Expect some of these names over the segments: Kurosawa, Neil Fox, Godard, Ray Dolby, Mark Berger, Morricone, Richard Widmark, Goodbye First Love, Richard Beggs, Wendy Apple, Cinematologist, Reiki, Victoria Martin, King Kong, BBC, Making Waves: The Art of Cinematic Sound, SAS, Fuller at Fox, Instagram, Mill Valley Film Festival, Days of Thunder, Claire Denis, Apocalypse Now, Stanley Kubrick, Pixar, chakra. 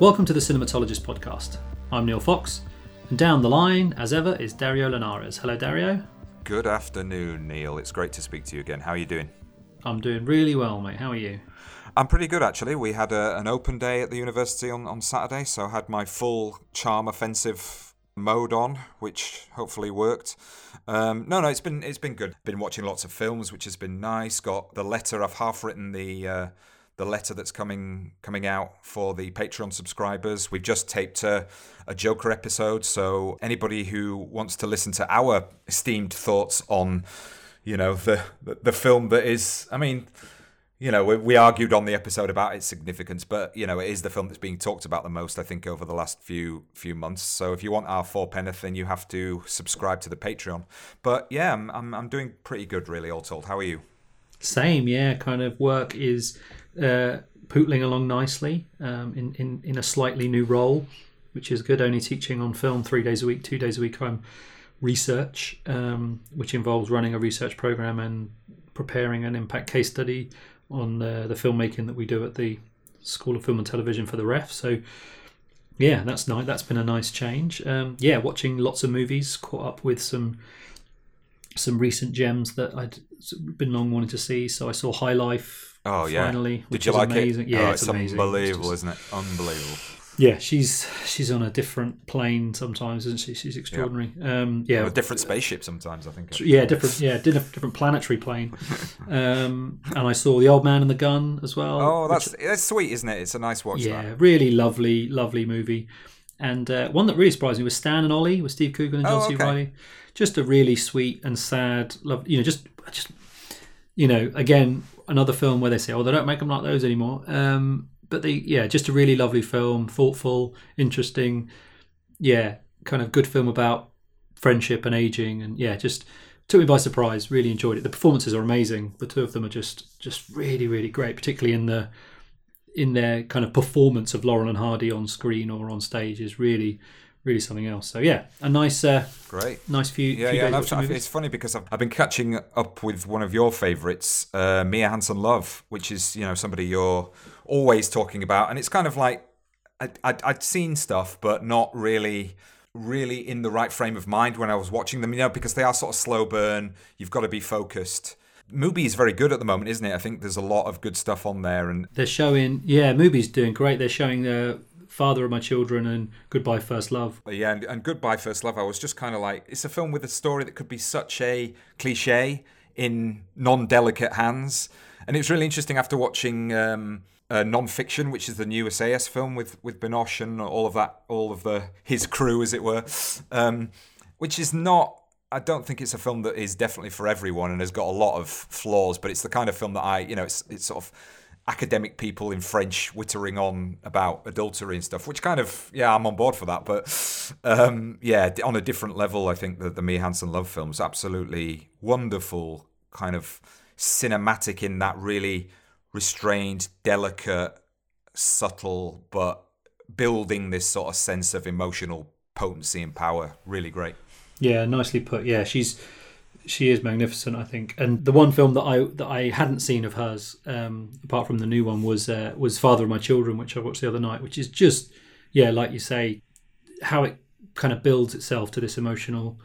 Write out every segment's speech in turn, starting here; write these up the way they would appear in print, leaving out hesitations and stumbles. Welcome to the Cinematologist podcast. I'm Neil Fox, and down the line, as ever, is Dario Linares. Hello, Dario. Good afternoon, Neil. It's great to speak to you again. How are you doing? I'm doing really well, mate. How are you? I'm pretty good, actually. We had an open day at the university on Saturday, so I had my full charm offensive mode on, which hopefully worked. It's been good. Been watching lots of films, which has been nice. Got the letter. I've half written the letter that's coming out for the Patreon subscribers. We've just taped a Joker episode, so anybody who wants to listen to our esteemed thoughts on, you know, the film that is, I mean, you know, we argued on the episode about its significance, but, you know, it is the film that's being talked about the most, I think, over the last few months. So if you want our fourpenneth, then you have to subscribe to the Patreon. But yeah, I'm doing pretty good, really, all told. How are you? Same, yeah. Kind of work is pootling along nicely in a slightly new role, which is good. Only teaching on film 3 days a week. 2 days a week I'm research, which involves running a research program and preparing an impact case study on the filmmaking that we do at the School of Film and Television for the REF. So yeah, that's nice. That's been a nice change. Yeah, watching lots of movies, caught up with some recent gems that I'd been long wanting to see. So I saw High Life. Oh yeah, finally. Did you like amazing. It? Yeah, oh, it's amazing. Unbelievable, isn't it? Unbelievable. Yeah, she's on a different plane sometimes, isn't she? She's extraordinary. Yeah, yeah. A different spaceship sometimes, I think. Yeah, different planetary plane. And I saw The Old Man and the Gun as well. Oh, that's sweet, isn't it? It's a nice watch. Yeah, that. Really lovely, lovely movie. And one that really surprised me was Stan and Ollie with Steve Coogan and John C. Reilly. Just a really sweet and sad, love. You know, just you know, again, another film where they say, "Oh, they don't make them like those anymore." But just a really lovely film, thoughtful, interesting, yeah, kind of good film about friendship and aging, and yeah, just took me by surprise. Really enjoyed it. The performances are amazing. The two of them are just really, really great, particularly in their kind of performance of Laurel and Hardy on screen or on stage is really, really something else. So yeah, a nice, great, nice few. Yeah, few days watching movies. It's funny because I've been catching up with one of your favourites, Mia Hansen-Løve, which is, you know, somebody you're always talking about, and it's kind of like I'd seen stuff, but not really in the right frame of mind when I was watching them. You know, because they are sort of slow burn. You've got to be focused. Mubi is very good at the moment, isn't it? I think there's a lot of good stuff on there, and they're showing. Yeah, Mubi's doing great. They're showing Father of My Children and Goodbye First Love. Yeah, and Goodbye First Love, I was just kind of like, it's a film with a story that could be such a cliche in non-delicate hands. And it was really interesting after watching Non-Fiction, which is the new SAS film with Binoche and all of that, all of his crew, as it were, which is not, I don't think it's a film that is definitely for everyone and has got a lot of flaws, but it's the kind of film that I, you know, it's sort of academic people in French wittering on about adultery and stuff, which kind of, yeah, I'm on board for that. But yeah, on a different level, I think that the Mia Hansen-Løve film is absolutely wonderful, kind of cinematic in that really restrained, delicate, subtle, but building this sort of sense of emotional potency and power. Really great. Yeah, nicely put. Yeah, she is magnificent, I think. And the one film that I hadn't seen of hers, apart from the new one, was Father of My Children, which I watched the other night, which is just, yeah, like you say, how it kind of builds itself to this emotional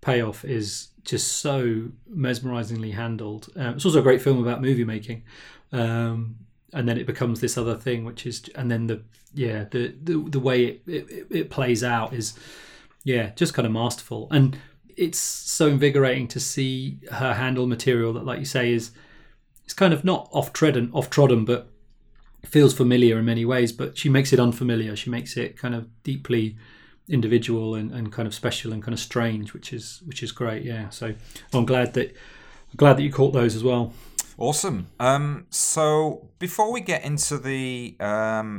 payoff is just so mesmerisingly handled. It's also a great film about movie making, and then it becomes this other thing, which is, and then the way it plays out is, yeah, just kind of masterful. And it's so invigorating to see her handle material that, like you say, is, it's kind of not off-trodden, but feels familiar in many ways, but she makes it unfamiliar. She makes it kind of deeply individual and kind of special and kind of strange, which is great. Yeah, so I'm glad that you caught those as well. Awesome. So before we get into the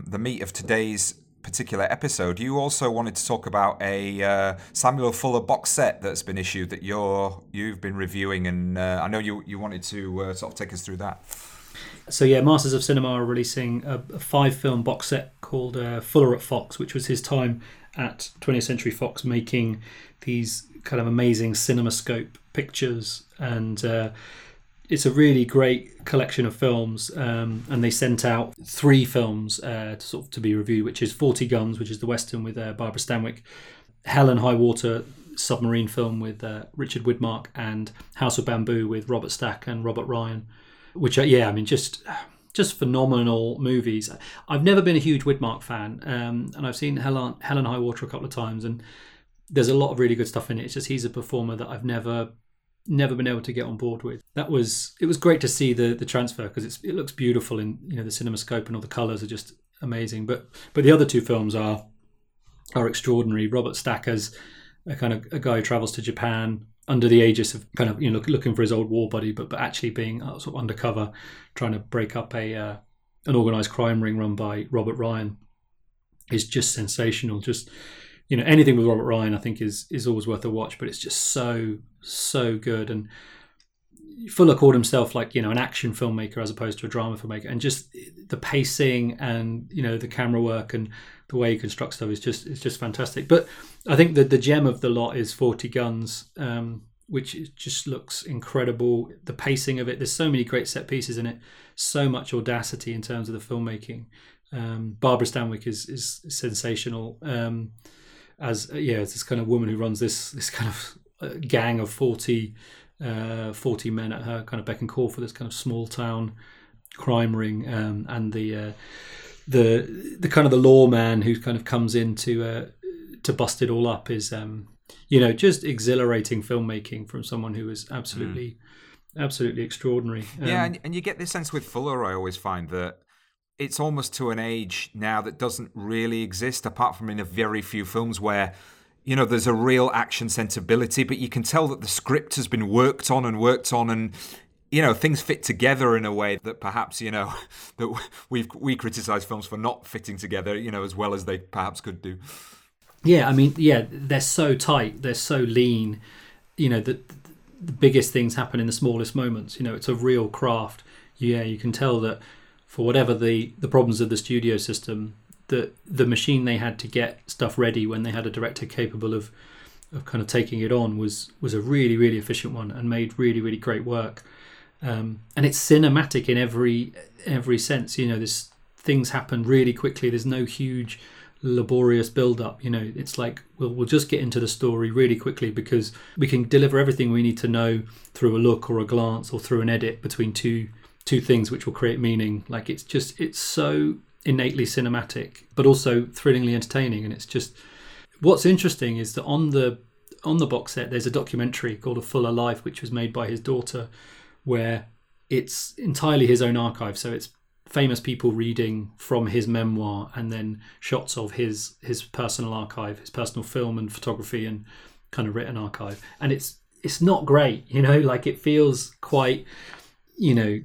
meat of today's particular episode, you also wanted to talk about a Samuel Fuller box set that's been issued that you've been reviewing, and I know you wanted to sort of take us through that. So yeah, Masters of Cinema are releasing a 5-film box set called Fuller at Fox, which was his time at 20th Century Fox making these kind of amazing CinemaScope pictures, and It's a really great collection of films, and they sent out 3 films to be reviewed, which is 40 Guns, which is the Western with Barbara Stanwyck, Hell and High Water, submarine film with Richard Widmark, and House of Bamboo with Robert Stack and Robert Ryan, which are, yeah, I mean, just phenomenal movies. I've never been a huge Widmark fan, and I've seen Hell and High Water a couple of times, and there's a lot of really good stuff in it. It's just he's a performer that I've never been able to get on board with. It was great to see the transfer, because it looks beautiful in, you know, the CinemaScope, and all the colours are just amazing. But the other 2 films are extraordinary. Robert Stack as a kind of a guy who travels to Japan under the aegis of kind of, you know, looking for his old war buddy, but actually being sort of undercover, trying to break up an organised crime ring run by Robert Ryan, is just sensational. Just, you know, anything with Robert Ryan I think is always worth a watch, but it's just so good. And Fuller called himself, like, you know, an action filmmaker as opposed to a drama filmmaker, and just the pacing and, you know, the camera work and the way he constructs stuff is just fantastic. But I think that the gem of the lot is 40 Guns, which just looks incredible. The pacing of it, there's so many great set pieces in it, so much audacity in terms of the filmmaking. Barbara Stanwyck is sensational, as this kind of woman who runs this kind of gang of 40 men at her kind of beck and call for this kind of small town crime ring, and the kind of the lawman who kind of comes in to bust it all up is, you know, just exhilarating filmmaking from someone who is absolutely extraordinary. And you get this sense with Fuller, I always find, that it's almost to an age now that doesn't really exist apart from in a very few films, where, you know, there's a real action sensibility, but you can tell that the script has been worked on, and, you know, things fit together in a way that perhaps, you know, that we criticize films for not fitting together, you know, as well as they perhaps could do. Yeah, I mean, yeah, they're so tight, they're so lean, you know, the biggest things happen in the smallest moments. You know, it's a real craft. Yeah, you can tell that for whatever the problems of the studio system, the machine they had to get stuff ready when they had a director capable of kind of taking it on was a really, really efficient one, and made really, really great work. And it's cinematic in every sense. You know, this things happen really quickly. There's no huge laborious build-up. You know, it's like we'll just get into the story really quickly, because we can deliver everything we need to know through a look or a glance or through an edit between two things, which will create meaning. Like, it's so innately cinematic, but also thrillingly entertaining. And it's just, what's interesting is that on the box set there's a documentary called A Fuller Life, which was made by his daughter, where it's entirely his own archive. So it's famous people reading from his memoir, and then shots of his personal archive, his personal film and photography and kind of written archive. And it's not great, you know, like it feels quite, you know,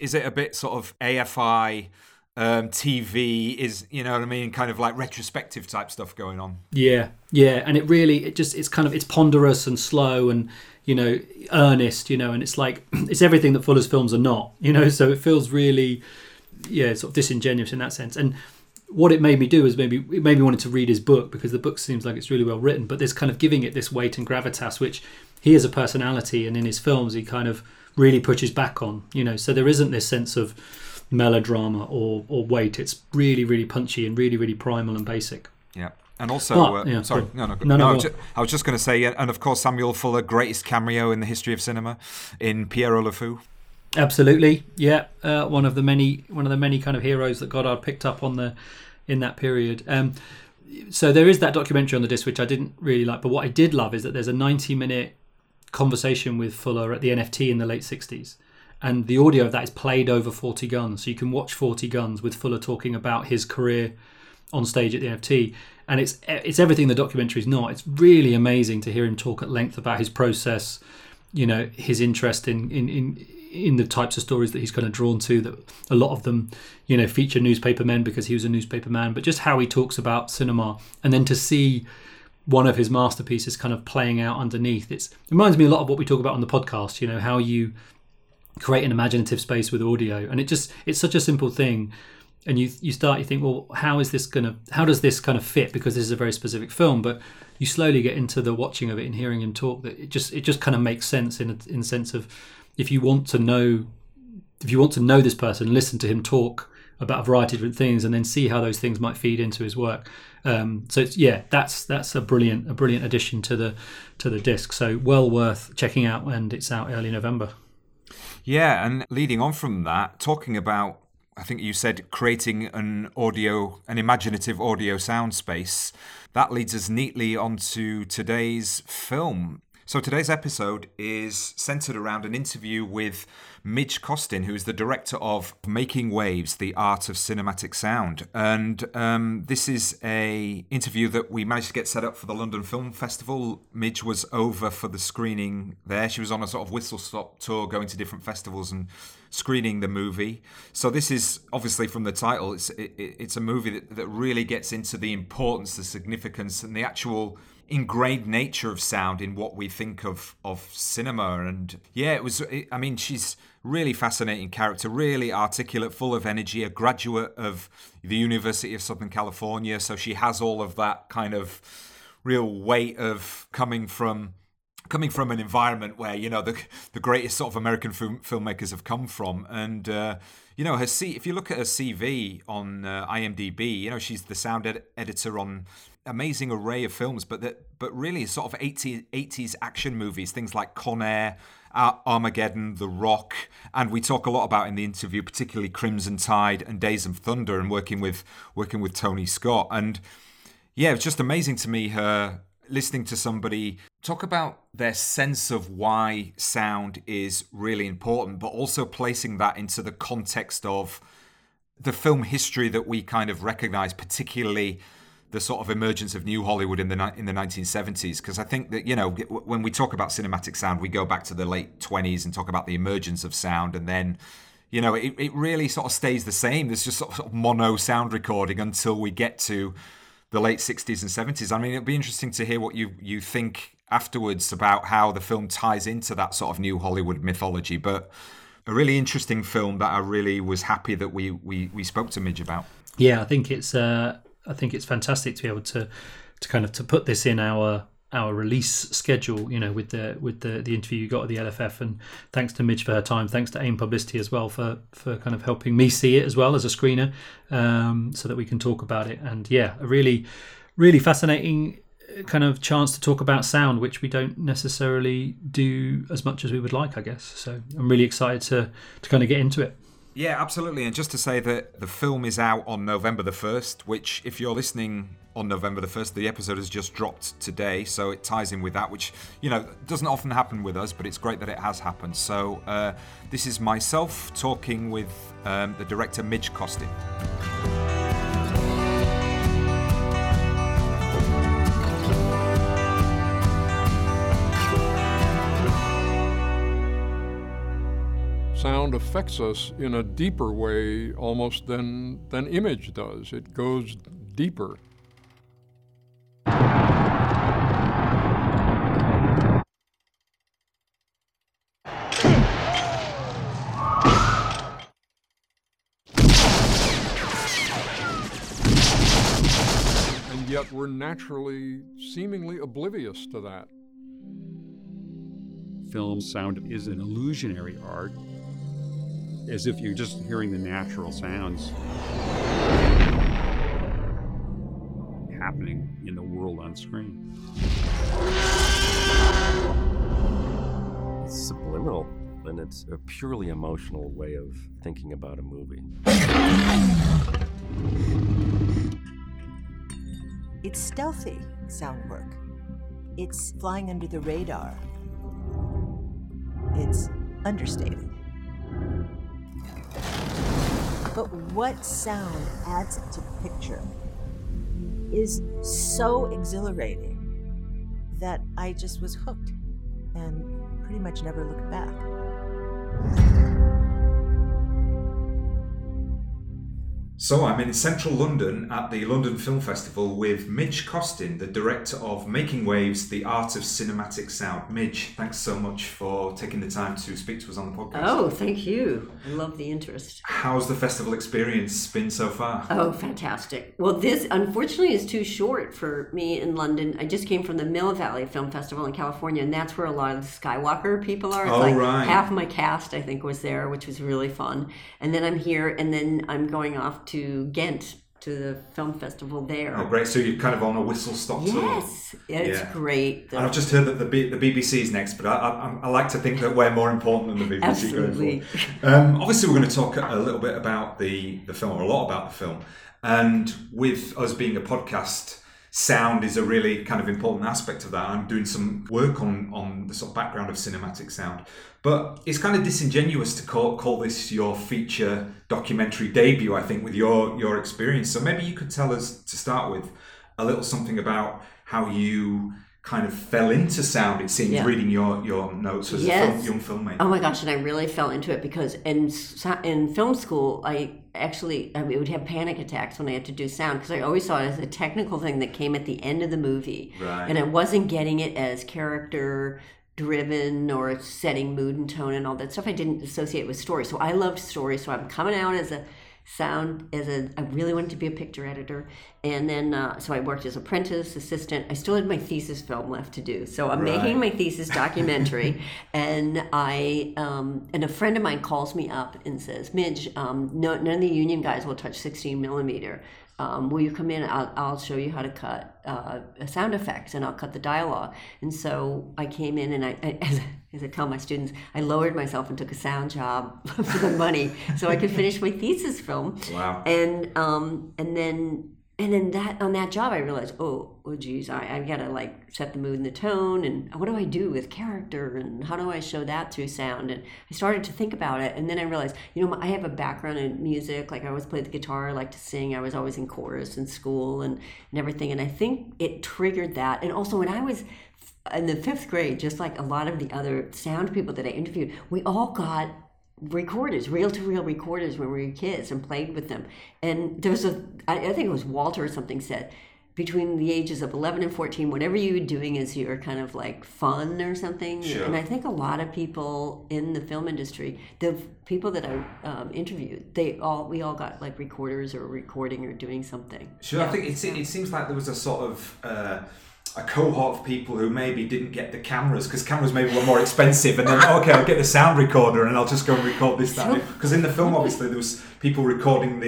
is it a bit sort of AFI TV, is, you know what I mean, kind of like retrospective type stuff going on? Yeah, and it's kind of, it's ponderous and slow and, you know, earnest, you know, and it's like it's everything that Fuller's films are not, you know, so it feels really, yeah, sort of disingenuous in that sense. And what it made me do is it made me wanted to read his book, because the book seems like it's really well written, but there's kind of giving it this weight and gravitas, which he is a personality, and in his films he kind of really pushes back on, you know, so there isn't this sense of melodrama or weight. It's really, really punchy and really, really primal and basic. Yeah. And also, I was just going to say, and of course, Samuel Fuller, greatest cameo in the history of cinema, in Pierrot Le Fou. Absolutely, yeah. One of the many kind of heroes that Godard picked up on in that period. So there is that documentary on the disc, which I didn't really like, but what I did love is that there's a 90-minute conversation with Fuller at the NFT in the late 60s. And the audio of that is played over 40 Guns. So you can watch 40 Guns with Fuller talking about his career on stage at the NFT. And it's everything the documentary's not. It's really amazing to hear him talk at length about his process, you know, his interest in the types of stories that he's kind of drawn to, that a lot of them, you know, feature newspaper men because he was a newspaper man, but just how he talks about cinema. And then to see one of his masterpieces kind of playing out underneath. It reminds me a lot of what we talk about on the podcast, you know, how you create an imaginative space with audio. And it's such a simple thing, and you think, well, how does this kind of fit? Because this is a very specific film, but you slowly get into the watching of it and hearing him talk that it just kind of makes sense in the sense of if you want to know this person, listen to him talk about a variety of different things and then see how those things might feed into his work. So it's, yeah, that's a brilliant addition to the disc. So well worth checking out, and it's out early November. Yeah, and leading on from that, talking about, I think you said, creating an imaginative audio sound space, that leads us neatly onto today's film. So today's episode is centered around an interview with Midge Costin, who is the director of Making Waves: The Art of Cinematic Sound. And this is a interview that we managed to get set up for the London Film Festival. Midge was over for the screening there. She was on a sort of whistle-stop tour going to different festivals and screening the movie. So this is obviously, from the title, it's a movie that really gets into the importance, the significance, and the actual ingrained nature of sound in what we think of cinema. And yeah, she's really fascinating character, really articulate, full of energy, a graduate of the University of Southern California, so she has all of that kind of real weight of coming from an environment where, you know, the greatest sort of American filmmakers have come from. And you know, if you look at her CV on IMDb, you know, she's the sound editor on amazing array of films, but really sort of 80s action movies, things like Con Air, Armageddon, The Rock, and we talk a lot about in the interview, particularly Crimson Tide and Days of Thunder, and working with Tony Scott. And yeah, it's just amazing to me, her listening to somebody talk about their sense of why sound is really important, but also placing that into the context of the film history that we kind of recognize, particularly the sort of emergence of New Hollywood in the 1970s, because I think that, you know, when we talk about cinematic sound, we go back to the late 20s and talk about the emergence of sound, and then, you know, it really sort of stays the same. There's just sort of mono sound recording until we get to the late 60s and 70s. I mean, it'd be interesting to hear what you think afterwards about how the film ties into that sort of New Hollywood mythology, but a really interesting film that I really was happy that we spoke to Midge about. Yeah, I think it's fantastic to be able to put this in our release schedule, you know, with the interview you got at the LFF, and thanks to Midge for her time, thanks to AIM Publicity as well for kind of helping me see it as well as a screener, so that we can talk about it. And yeah, a really, really fascinating kind of chance to talk about sound, which we don't necessarily do as much as we would like, I guess. So I'm really excited to kind of get into it. Yeah, absolutely. And just to say that the film is out on November the 1st, which, if you're listening on November the 1st, the episode has just dropped today, so it ties in with that, which, you know, doesn't often happen with us, but it's great that it has happened. So this is myself talking with the director, Midge Costin. Sound affects us in a deeper way almost than image does. It goes deeper. And yet we're naturally seemingly oblivious to that. Film sound is an illusionary art, as if you're just hearing the natural sounds happening in the world on screen. It's subliminal, and it's a purely emotional way of thinking about a movie. It's stealthy sound work. It's flying under the radar. It's understated. But what sound adds to the picture is so exhilarating that I just was hooked and pretty much never looked back. So I'm in central London at the London Film Festival with Midge Costin, the director of Making Waves: The Art of Cinematic Sound. Midge, thanks so much for taking the time to speak to us on the podcast. Oh, thank you. I love the interest. How's the festival experience been so far? Oh, fantastic. Well, this unfortunately is too short for me in London. I just came from the Mill Valley Film Festival in California, and that's where a lot of the Skywalker people are. It's half my cast, I think, was there, which was really fun. And then I'm here, and then I'm going off to Ghent, to the film festival there. Oh, great. So you're kind of on a whistle-stop tour. Yes, it's great. And I've just heard that the BBC is next, but I like to think that we're more important than the BBC. Absolutely. Obviously, we're going to talk a little bit about the film, or a lot about the film. And with us being a podcast, sound is a really kind of important aspect of that. I'm doing some work on the sort of background of cinematic sound. But it's kind of disingenuous to call this your feature documentary debut, I think, with your experience. So maybe you could tell us, to start with, a little something about how you kind of fell into sound, it seems, reading your notes as a young filmmaker. Oh my gosh, and I really fell into it because in film school, I would have panic attacks when I had to do sound, because I always saw it as a technical thing that came at the end of the movie. Right. And I wasn't getting it as character driven or setting mood and tone and all that stuff. I didn't associate with story. So I loved story. So I'm coming out as a sound, I really wanted to be a picture editor. And then, so I worked as apprentice, assistant. I still had my thesis film left to do. So I'm making my thesis documentary. And and a friend of mine calls me up and says, Midge, none of the union guys will touch 16 millimeter. Will you come in? I'll show you how to cut sound effects, and I'll cut the dialogue. And so I came in, and as I tell my students, I lowered myself and took a sound job for the money, so I could finish my thesis film. Wow! And then that on that job, I realized, oh geez, I've got to like set the mood and the tone, and what do I do with character, and how do I show that through sound? And I started to think about it, and then I realized, I have a background in music. Like, I always played the guitar, I like to sing. I was always in chorus in school and everything, and I think it triggered that. And also, when I was in the fifth grade, just like a lot of the other sound people that I interviewed, we all got recorders, reel-to-reel recorders when we were kids, and played with them. And there's I think it was Walter or something said, between the ages of 11 and 14, whatever you're doing is your kind of like fun or something. Sure. And I think a lot of people in the film industry, the people that I interviewed, we all got like recorders or recording or doing something. Sure, yeah. I think it seems like there was a sort of a cohort of people who maybe didn't get the cameras, because cameras maybe were more expensive, and then I'll get the sound recorder and I'll just go and record this, that, because in the film obviously there was people recording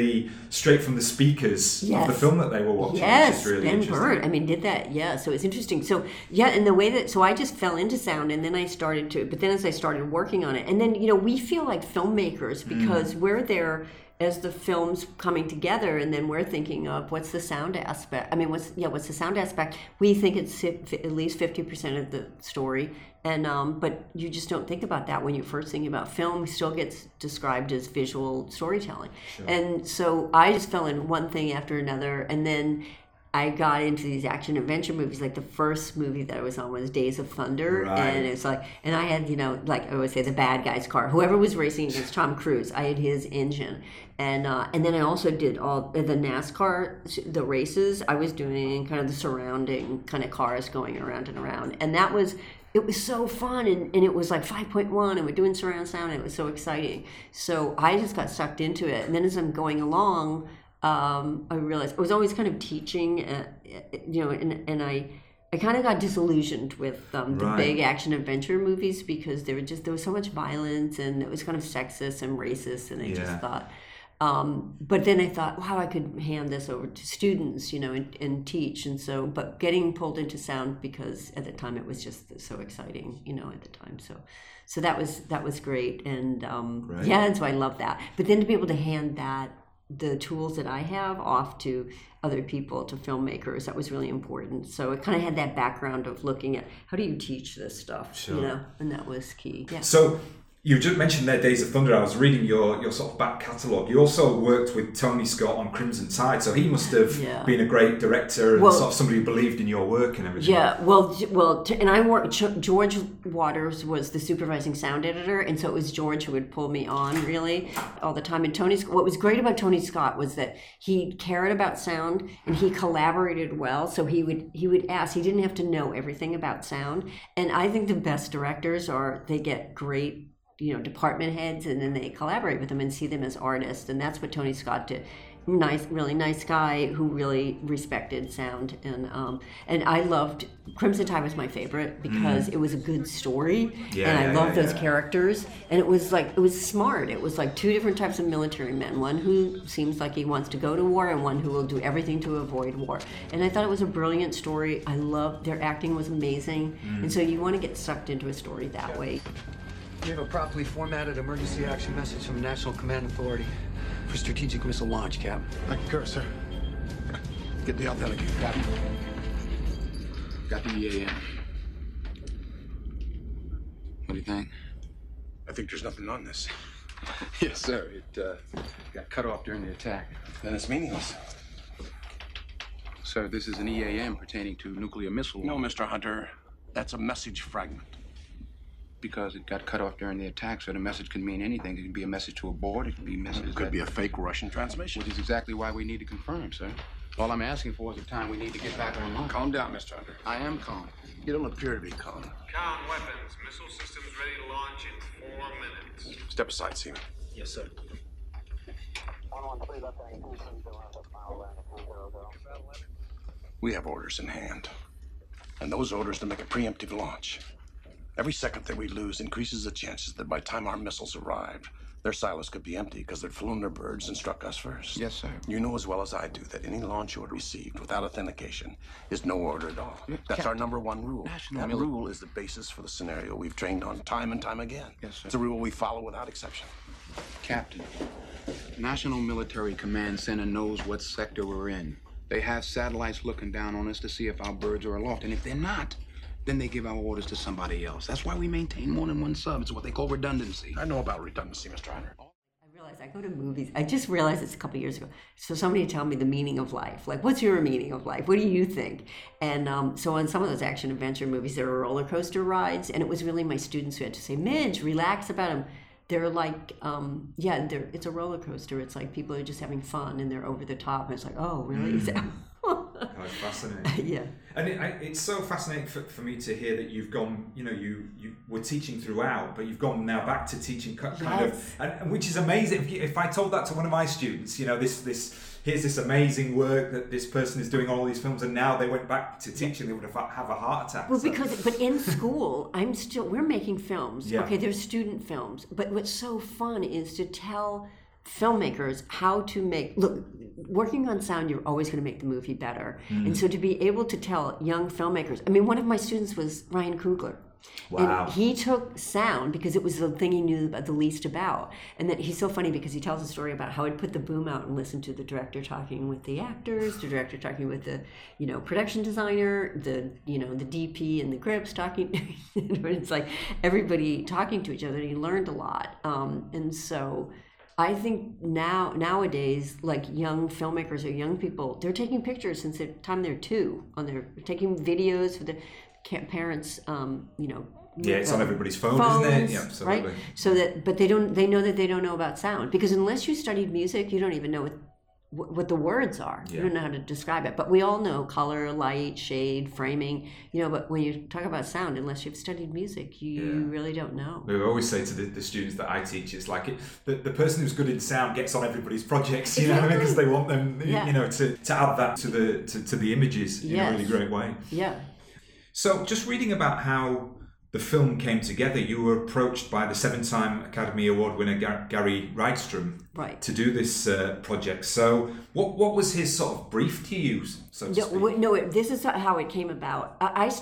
straight from the speakers of the film that they were watching, which is really interesting. Ben Burtt, did that, so it's interesting. So and the way that, so I just fell into sound, and then I started to, but then as I started working on it, and then we feel like filmmakers because we're there as the film's coming together, and then we're thinking of what's the sound aspect. What's the sound aspect? We think it's at least 50% of the story, and but you just don't think about that when you're first thinking about film. Still gets described as visual storytelling, and so I just fell in one thing after another, and then I got into these action adventure movies. Like, the first movie that I was on was Days of Thunder, and it's like, and I had like I always say, the bad guy's car. Whoever was racing against Tom Cruise, I had his engine, and then I also did all the NASCAR, the races. I was doing kind of the surrounding kind of cars going around and around, and that was. It was so fun, and it was like 5.1, and we're doing surround sound, and it was so exciting. So I just got sucked into it, and then as I'm going along, I realized I was always kind of teaching, and I kind of got disillusioned with the big action adventure movies, because there was so much violence, and it was kind of sexist and racist, and I just thought. But then I thought, wow, I could hand this over to students, and teach. And so, but getting pulled into sound, because at the time it was just so exciting, at the time. So that was great. And and so I love that. But then to be able to hand the tools that I have off to other people, to filmmakers, that was really important. So it kind of had that background of looking at how do you teach this stuff, and that was key. Yeah. So You just mentioned there Days of Thunder. I was reading your sort of back catalogue. You also worked with Tony Scott on Crimson Tide, so he must have been a great director and sort of somebody who believed in your work and everything. Yeah, well, and I worked. George Waters was the supervising sound editor, and so it was George who would pull me on really all the time. And Tony, what was great about Tony Scott was that he cared about sound and he collaborated well. So he would ask. He didn't have to know everything about sound. And I think the best directors are they get great, you know, department heads, and then they collaborate with them and see them as artists, and that's what Tony Scott did. Really nice guy who really respected sound, and I loved Crimson Tide was my favorite because it was a good story, and I loved those characters, and it was smart. It was like two different types of military men, one who seems like he wants to go to war and one who will do everything to avoid war, and I thought it was a brilliant story. I loved their acting was amazing, and so you want to get sucked into a story that way. We have a properly formatted emergency action message from the National Command Authority for strategic missile launch, Captain. I concur, sir. Get the authenticator, Captain. Got the EAM. What do you think? I think there's nothing on this. Yes, sir. It got cut off during the attack. Then it's meaningless. Sir, this is an EAM pertaining to nuclear missile. No, Mr. Hunter. That's a message fragment. Because it got cut off during the attack, so the message can mean anything. It could be a message to a board, it could be a message... It could be a fake Russian transmission. Which is exactly why we need to confirm, sir. All I'm asking for is the time we need to get back online. Calm down, Mr. Hunter. I am calm. You don't appear to be calm. Calm weapons. Missile systems ready to launch in 4 minutes. Step aside, Seaman. Yes, sir. 113, left angle, 200. We have orders in hand. And those orders to make a preemptive launch. Every second that we lose increases the chances that by the time our missiles arrived, their silos could be empty because they'd flown their birds and struck us first. Yes, sir. You know as well as I do that any launch order received without authentication is no order at all. That's our number one rule. That rule is the basis for the scenario we've trained on time and time again. Yes, sir. It's a rule we follow without exception. Captain, National Military Command Center knows what sector we're in. They have satellites looking down on us to see if our birds are aloft, and if they're not, then they give our orders to somebody else. That's why we maintain more than one sub. It's what they call redundancy. I know about redundancy, Mr. Hunter. I realize I go to movies. I just realized it's a couple years ago. So somebody tell me the meaning of life. Like, what's your meaning of life? What do you think? And so on some of those action adventure movies, there were roller coaster rides. And it was really my students who had to say, Midge, relax about them. They're like, it's a roller coaster. It's like people are just having fun and they're over the top. And it's like, oh, really? Oh, fascinating. Yeah. And it's so fascinating for me to hear that you've gone, you know, you were teaching throughout, but you've gone now back to teaching kind of, and which is amazing. If I told that to one of my students, you know, here's this amazing work that this person is doing all these films, and now they went back to teaching, they would have a heart attack. Well, but in school, we're making films. Yeah. Okay, there's student films, but what's so fun is to tell filmmakers how to make... Look, working on sound, you're always going to make the movie better. Mm. And so to be able to tell young filmmakers... I mean, one of my students was Ryan Coogler. Wow. And he took sound because it was the thing he knew the least about. And that he's so funny because he tells a story about how he'd put the boom out and listen to the director talking with the actors, the director talking with the, you know, production designer, the, you know, the DP and the grips talking. It's like everybody talking to each other. And he learned a lot. And so... I think nowadays, like young filmmakers or young people, they're taking pictures since the time they're two. They're taking videos for the parents, you know. Yeah, it's on everybody's phones, isn't it? Yeah, absolutely. Right? So that, but they know that they don't know about sound, because unless you studied music, you don't even know what the words are. Yeah. You don't know how to describe it. But we all know color, light, shade, framing, you know, but when you talk about sound, unless you've studied music, you really don't know. We always say to the students that I teach, it's like the person who's good in sound gets on everybody's projects, you know what I mean? Because they want them, you know, to add that to the to the images in a really great way. Yeah. So just reading about how the film came together, you were approached by the 7-time Academy Award winner Gary Rydstrom right, to do this project. So what was his sort of brief to you, so to speak? This is how it came about. I was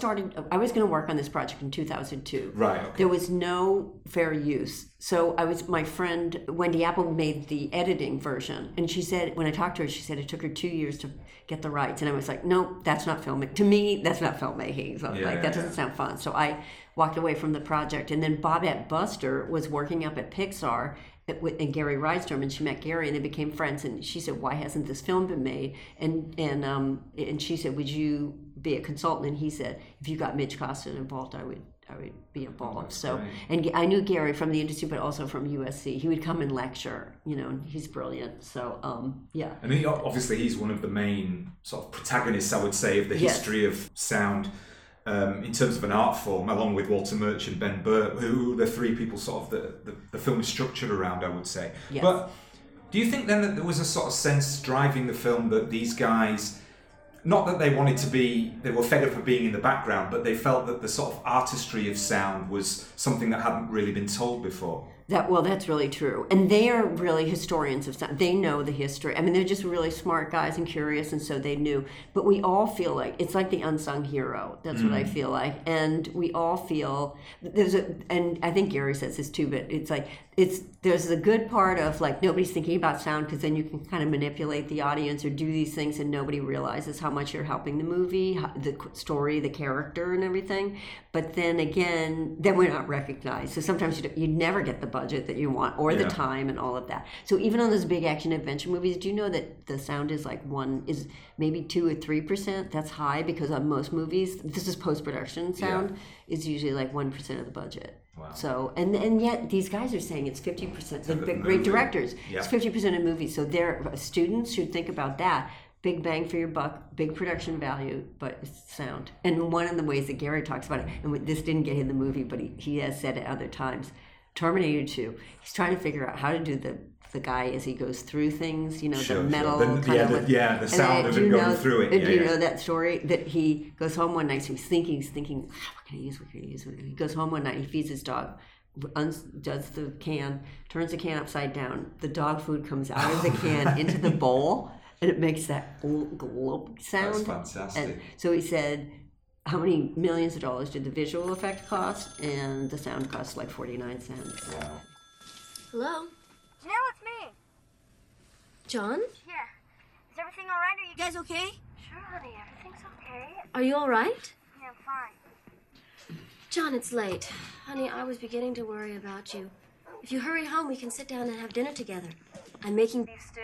going to work on this project in 2002. Right. Okay. There was no fair use. So my friend Wendy Apple made the editing version, and she said, when I talked to her, she said it took her 2 years to get the rights, and I was like, no, that's not filmmaking. To me, that's not filmmaking. So that doesn't sound fun. So I walked away from the project, and then Bobette Buster was working up at Pixar and Gary Rydstrom, and she met Gary, and they became friends. And she said, "Why hasn't this film been made?" And she said, "Would you be a consultant?" And he said, "If you got Midge Costin involved, I would be involved." So, and I knew Gary from the industry, but also from USC. He would come and lecture, and he's brilliant. So, yeah. And he's one of the main sort of protagonists, I would say, of the history of sound. In terms of an art form, along with Walter Murch and Ben Burtt, who are the three people sort of the film is structured around, I would say. Yes. But do you think then that there was a sort of sense driving the film that these guys, not that they wanted to be, they were fed up of being in the background, but they felt that the sort of artistry of sound was something that hadn't really been told before? That's really true. And they are really historians of sound. They know the history. I mean, they're just really smart guys and curious, and so they knew. But we all feel like, it's like the unsung hero. That's what I feel like. And we all feel, and I think Gary says this too, but there's a good part of like nobody's thinking about sound, because then you can kind of manipulate the audience or do these things, and nobody realizes how much you're helping the movie, the story, the character, and everything. But then again, we're not recognized. So sometimes you never get the budget that you want or the time and all of that. So even on those big action adventure movies, do you know that the sound is like maybe 2 or 3%? That's high, because on most movies, this is post-production sound, is usually like 1% of the budget. Wow. So, and yet these guys are saying it's 50%, the big, great directors, it's 50% of movies. So students should think about that. Big bang for your buck, big production value, but it's sound. And one of the ways that Gary talks about it, and this didn't get in the movie, but he has said it other times, Terminator 2, he's trying to figure out how to do the guy as he goes through things, the metal. The sound of him going through it. Do you know that story that he goes home one night, so he's thinking, what can I use? He goes home one night, he feeds his dog, does the can, turns the can upside down, the dog food comes out of the can into the bowl, and it makes that glop sound. That's fantastic. And so he said, how many millions of dollars did the visual effect cost? And the sound cost like 49 cents. Wow. Hello? Janelle, it's me. John? Yeah. Is everything all right? Are you guys okay? Sure, honey. Everything's okay. Are you all right? Yeah, I'm fine. John, it's late. Honey, I was beginning to worry about you. If you hurry home, we can sit down and have dinner together. I'm making beef stew.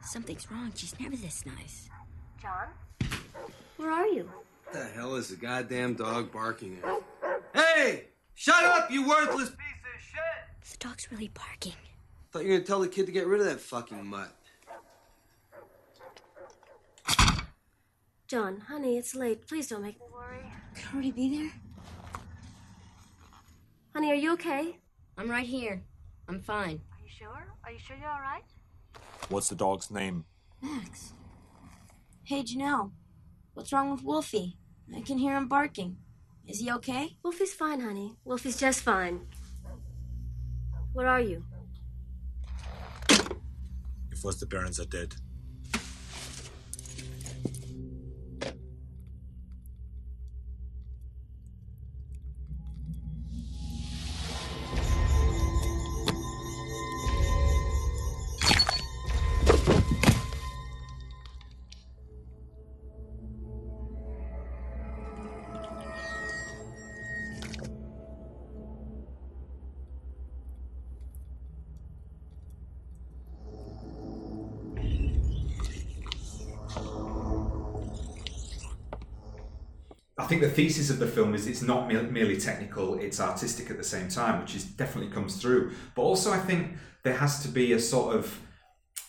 Something's wrong. She's never this nice. John? Where are you? What the hell is the goddamn dog barking at? Hey! Shut up, you worthless piece of shit! The dog's really barking. Thought you were gonna tell the kid to get rid of that fucking mutt. John, honey, it's late. Please don't make me worry. Can I already be there? Honey, are you okay? I'm right here. I'm fine. Are you sure? Are you sure you're all right? What's the dog's name? Max. Hey, Janelle. What's wrong with Wolfie? I can hear him barking. Is he okay? Wolfie's fine, honey. Wolfie's just fine. Where are you? Your foster parents are dead. I think the thesis of the film is it's not merely technical, it's artistic at the same time, which is definitely comes through. But also I think there has to be a sort of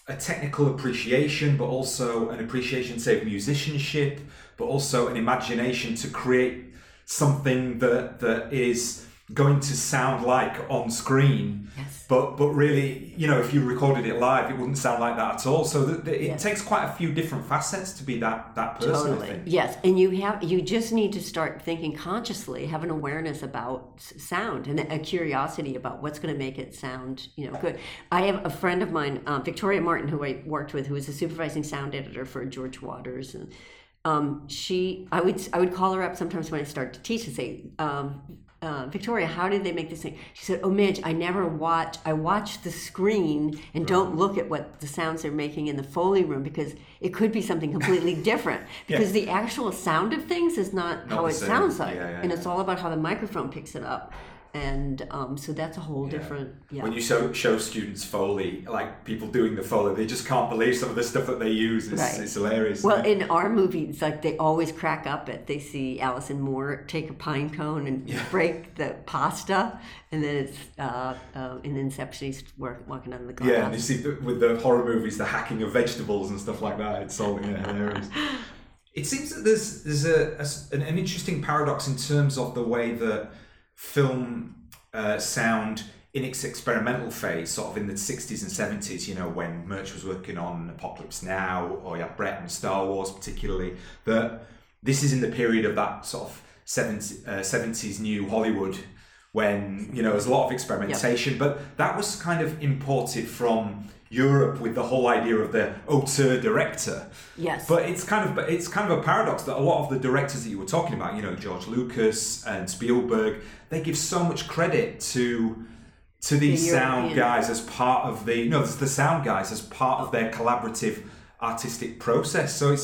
a technical appreciation, but also an appreciation, say, of musicianship, but also an imagination to create something that is going to sound like on screen. Yes. But really, you know, if you recorded it live, it wouldn't sound like that at all. So it takes quite a few different facets to be that person. Totally. I think. Yes, and you just need to start thinking consciously, have an awareness about sound and a curiosity about what's going to make it sound, you know, good. I have a friend of mine, Victoria Martin, who I worked with, who was a supervising sound editor for George Waters, and I would call her up sometimes when I start to teach and say, Victoria, how did they make this thing? She said, oh, Midge, I watch the screen and don't look at what the sounds they're making in the Foley room, because it could be something completely different. Because the actual sound of things is not how it sounds like. Yeah, and it's all about how the microphone picks it up. And so that's a whole different... Yeah. When you show students Foley, like people doing the Foley, they just can't believe some of the stuff that they use. It's hilarious. Well, in our movies, like, they always crack up at, they see Alison Moore take a pine cone and break the pasta, and then it's an inceptionist walking down the car. Yeah, and you see with the horror movies, the hacking of vegetables and stuff like that. It's all hilarious. It seems that there's an interesting paradox in terms of the way that film sound in its experimental phase, sort of in the 60s and 70s, you know, when Murch was working on Apocalypse Now, or Brett and Star Wars particularly, that this is in the period of that sort of 70s new Hollywood, when, you know, there's a lot of experimentation, but that was kind of imported from Europe with the whole idea of the auteur director. Yes. But it's kind of a paradox that a lot of the directors that you were talking about, you know, George Lucas and Spielberg, they give so much credit to these sound guys as part of the sound guys as part of their collaborative artistic process. So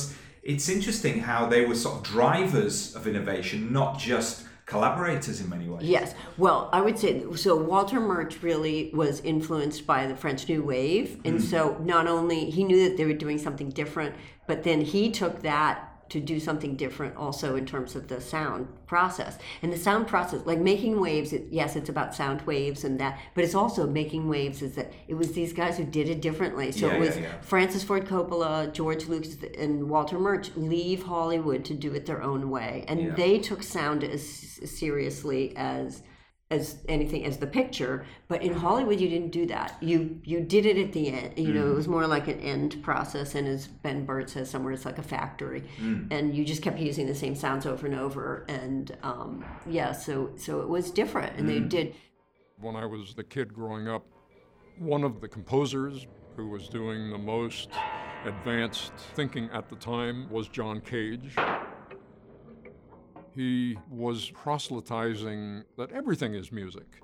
it's interesting how they were sort of drivers of innovation, not just collaborators in many ways. Yes. Well, I would say so. Walter Murch really was influenced by the French New Wave, and so not only he knew that they were doing something different, but then he took that to do something different also in terms of the sound process. And the sound process, like Making Waves, it's about sound waves and that, but it's also Making Waves is that it was these guys who did it differently. So it was Francis Ford Coppola, George Lucas, and Walter Murch leave Hollywood to do it their own way, and they took sound as seriously as anything, as the picture. But in Hollywood, you didn't do that. You did it at the end. You know, it was more like an end process, and as Ben Burtt says somewhere, it's like a factory, and you just kept using the same sounds over and over. And so it was different, and they did. When I was the kid growing up, one of the composers who was doing the most advanced thinking at the time was John Cage. He was proselytizing that everything is music.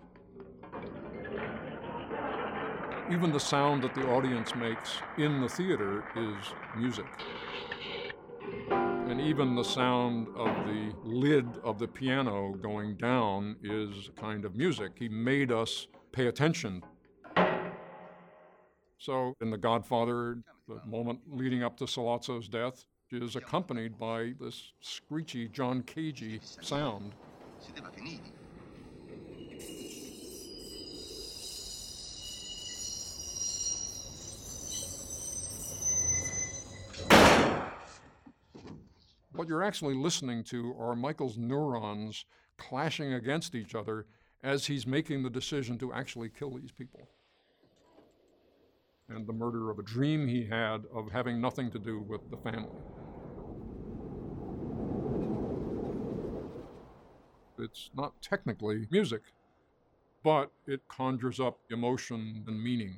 Even the sound that the audience makes in the theater is music. And even the sound of the lid of the piano going down is a kind of music. He made us pay attention. So in The Godfather, the moment leading up to Sollozzo's death, is accompanied by this screechy, John Cagey sound. What you're actually listening to are Michael's neurons clashing against each other as he's making the decision to actually kill these people. And the murder of a dream he had of having nothing to do with the family. It's not technically music, but it conjures up emotion and meaning.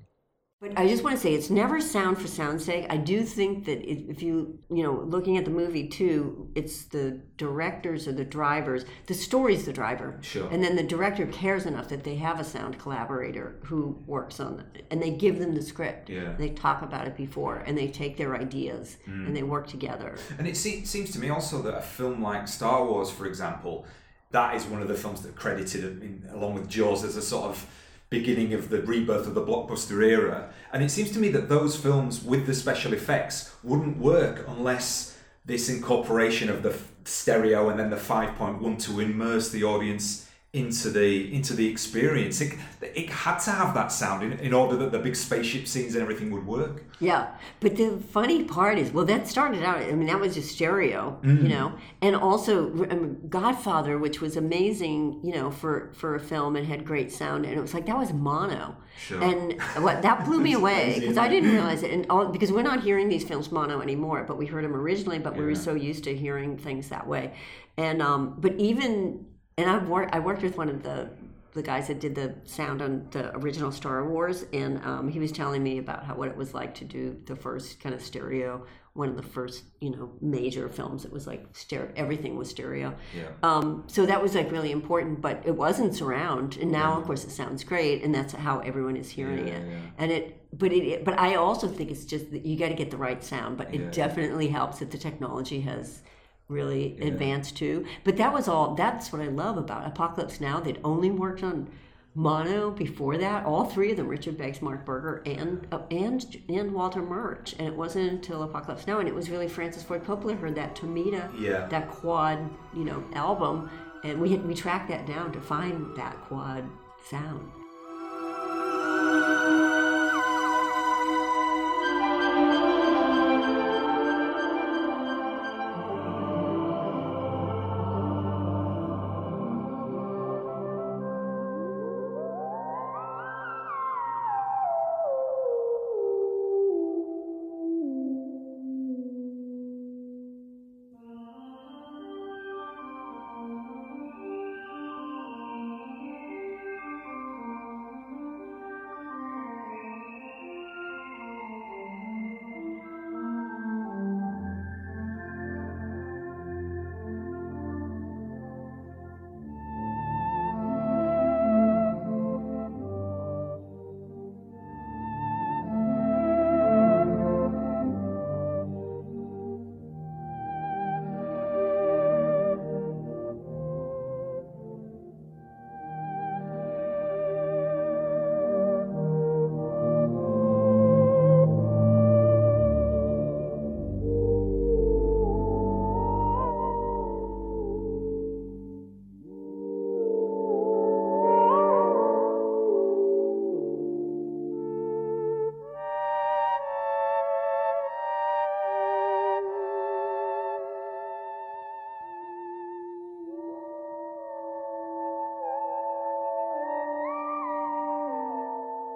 But I just want to say, it's never sound for sound's sake. I do think that if you looking at the movie too, it's the directors or the drivers. The story's the driver. Sure. And then the director cares enough that they have a sound collaborator who works on it. And they give them the script. Yeah. They talk about it before, and they take their ideas, and they work together. And it seems to me also that a film like Star Wars, for example, that is one of the films that credited, along with Jaws, as a sort of beginning of the rebirth of the blockbuster era. And it seems to me that those films with the special effects wouldn't work unless this incorporation of the stereo and then the 5.1 to immerse the audience into the experience. It had to have that sound in order that the big spaceship scenes and everything would work. Yeah, but the funny part is, well, that started out, I mean, that was just stereo, you know, and also Godfather, which was amazing, you know, for a film and had great sound, and it was like, that was mono. Sure. And that blew me away, because I didn't realize it, because we're not hearing these films mono anymore, but we heard them originally, but we were so used to hearing things that way. And but even, and I worked with one of the guys that did the sound on the original Star Wars, and he was telling me about what it was like to do the first kind of stereo, one of the first, you know, major films. It was like everything was stereo. Yeah. So that was like really important, but it wasn't surround. And now, of course, it sounds great, and that's how everyone is hearing it. Yeah. And but I also think it's just that you got to get the right sound. But it definitely helps that the technology has really advanced too. But that's what I love about Apocalypse Now. They'd only worked on mono before that, all three of them, Richard Beggs, Mark Berger, and Walter Murch. And it wasn't until Apocalypse Now, and it was really Francis Ford Coppola heard that Tomita, that quad, you know, album, and we tracked that down to find that quad sound.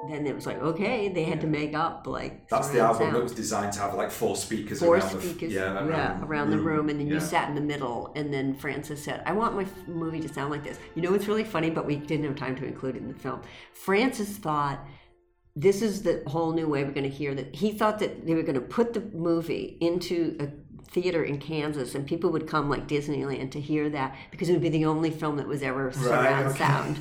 And it was like, okay, they had to make up like. That's the album sound. That was designed to have like four speakers around the room, and then you sat in the middle, and then Francis said, "I want my movie to sound like this." You know, it's really funny, but we didn't have time to include it in the film. Francis thought this is the whole new way we're going to hear that. He thought that they were going to put the movie into a theater in Kansas, and people would come like Disneyland to hear that, because it would be the only film that was ever surround sound.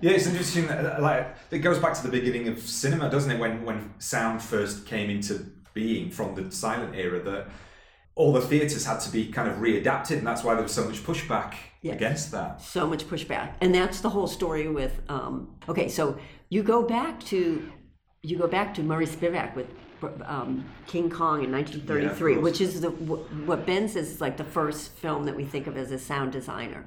Yeah, it's interesting that, like, it goes back to the beginning of cinema, doesn't it? When sound first came into being from the silent era, that all the theatres had to be kind of readapted, and that's why there was so much pushback against that. So much pushback, and that's the whole story with. Okay, so you go back to Murray Spivak with King Kong in 1933, which is what Ben says is like the first film that we think of as a sound designer.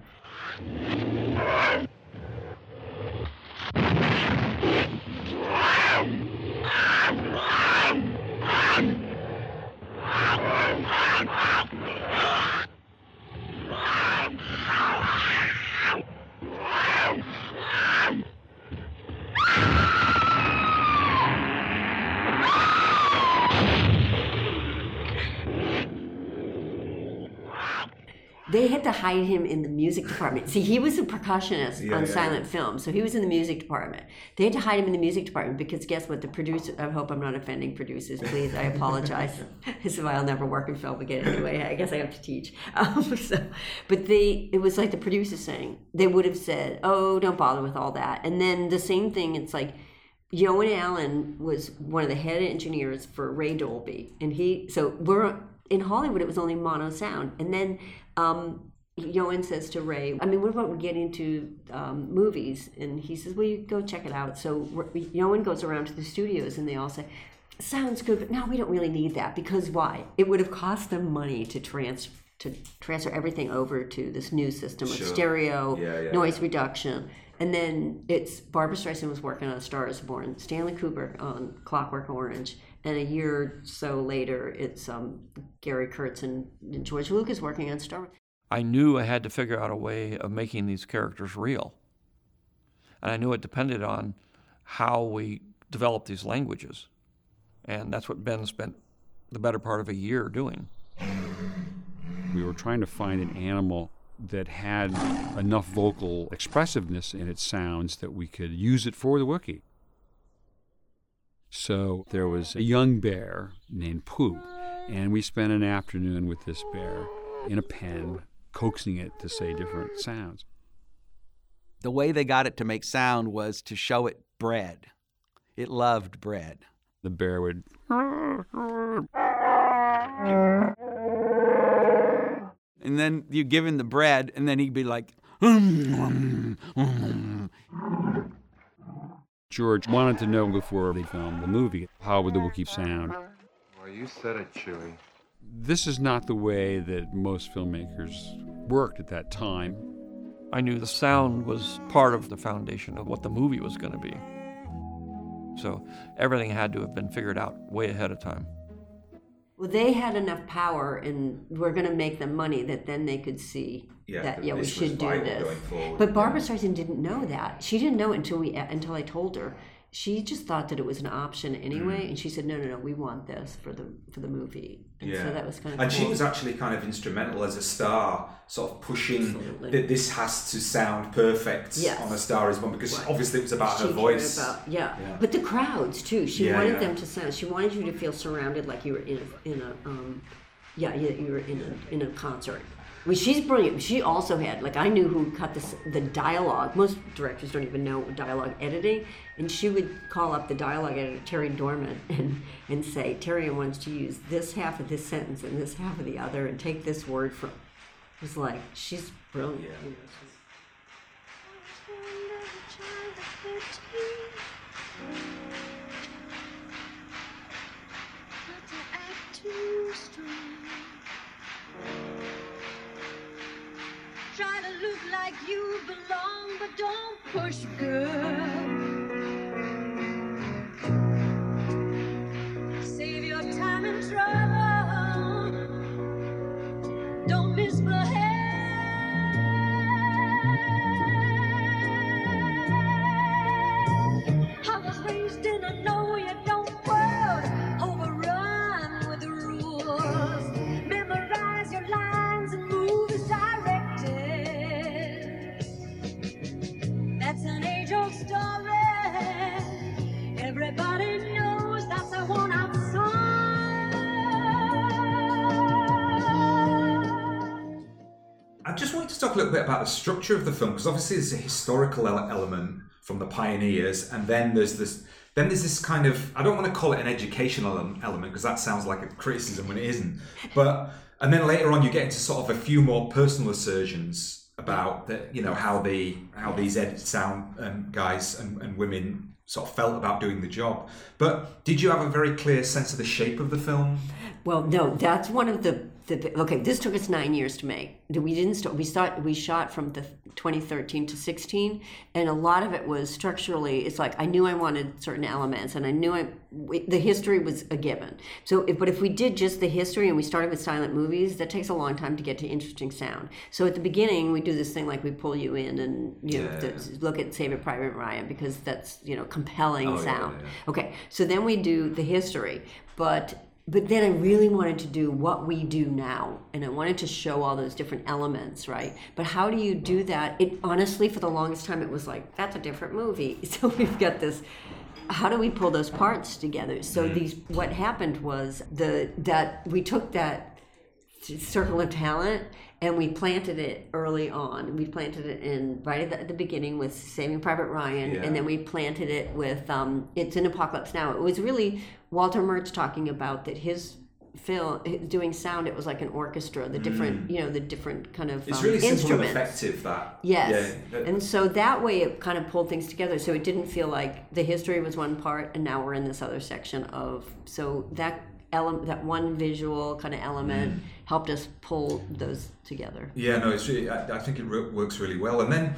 They had to hide him in the music department. See, he was a percussionist on silent film, so he was in the music department. They had to hide him in the music department because guess what? The producer, I hope I'm not offending producers, please, I apologize. This is why I'll never work in film again anyway. I guess I have to teach. It was like the producer saying, they would have said, oh, don't bother with all that. And then the same thing, it's like, Yoan Allen was one of the head engineers for Ray Dolby. And in Hollywood, it was only mono sound. And then Yoan says to Ray, I mean, what about we get into movies? And he says, well, you go check it out. So Yoan goes around to the studios, and they all say, sounds good, but no, we don't really need that. Because why? It would have cost them money to trans to transfer everything over to this new system of stereo, noise reduction. And then it's Barbara Streisand was working on Star Is Born, Stanley Kubrick on Clockwork Orange, and a year or so later, it's Gary Kurtz and George Lucas working on Star Wars. I knew I had to figure out a way of making these characters real. And I knew it depended on how we developed these languages. And that's what Ben spent the better part of a year doing. We were trying to find an animal that had enough vocal expressiveness in its sounds that we could use it for the Wookiee. So there was a young bear named Poop, and we spent an afternoon with this bear in a pen, coaxing it to say different sounds. The way they got it to make sound was to show it bread. It loved bread. The bear would... And then you give him the bread, and then he'd be like... George wanted to know before they filmed the movie, how would the Wookiee sound? Well, you said it, Chewie. This is not the way that most filmmakers worked at that time. I knew the sound was part of the foundation of what the movie was going to be. So everything had to have been figured out way ahead of time. Well, they had enough power, and we're going to make them money, that then they could see that we should do this. But Barbara Streisand didn't know that. She didn't know it until I told her. She just thought that it was an option anyway, and she said, "No, we want this for the movie." And so that was kind of. And cool. She was actually kind of instrumental as a star, sort of pushing that this has to sound perfect on A Star Is Born, because obviously it was about her voice. But the crowds too. She wanted them to sound. She wanted you to feel surrounded, like you were in a concert. Well, she's brilliant. She also had, I knew who cut the dialogue. Most directors don't even know dialogue editing. And she would call up the dialogue editor, Terry Dorman, and say, "Terry wants to use this half of this sentence and this half of the other and take this word from..." It was like, she's brilliant. Yeah. Try to look like you belong, but don't push good. Save your time and trouble. Don't misbehave. I was raised in a know you don't world, overrun with the rules. Memorize your lines and move aside. Everybody knows that's a one-out song. I just wanted to talk a little bit about the structure of the film, because obviously there's a historical element from the pioneers, and then there's this kind of, I don't want to call it an educational element, because that sounds like a criticism when it isn't, but and then later on you get into sort of a few more personal assertions about that, how these ed sound guys and women sort of felt about doing the job. But did you have a very clear sense of the shape of the film? Well, no, that's one of the okay. This took us 9 years to make. We didn't start. We shot from the 2013 to 2016, and a lot of it was structurally. It's like I knew I wanted certain elements, and I knew the history was a given. So, but if we did just the history and we started with silent movies, that takes a long time to get to interesting sound. So at the beginning, we do this thing like we pull you in and look at Saving Private Ryan because that's compelling sound. Okay, so then we do the history, But then I really wanted to do what we do now, and I wanted to show all those different elements, right? But how do you do that? It honestly, for the longest time, it was like, that's a different movie. So we've got this, how do we pull those parts together? So what happened was that we took that circle of talent and we planted it early on. We planted it right at the beginning with Saving Private Ryan, and then we planted it with, it's in Apocalypse Now. It was really Walter Murch talking about that his film, doing sound, it was like an orchestra, the different, the different kind of instruments. It's really simple and effective, that. Yes. Yeah. And so that way it kind of pulled things together. So it didn't feel like the history was one part and now we're in this other section of, so that that one visual kind of element helped us pull those together. Yeah, no, it's really, I think it works really well. And then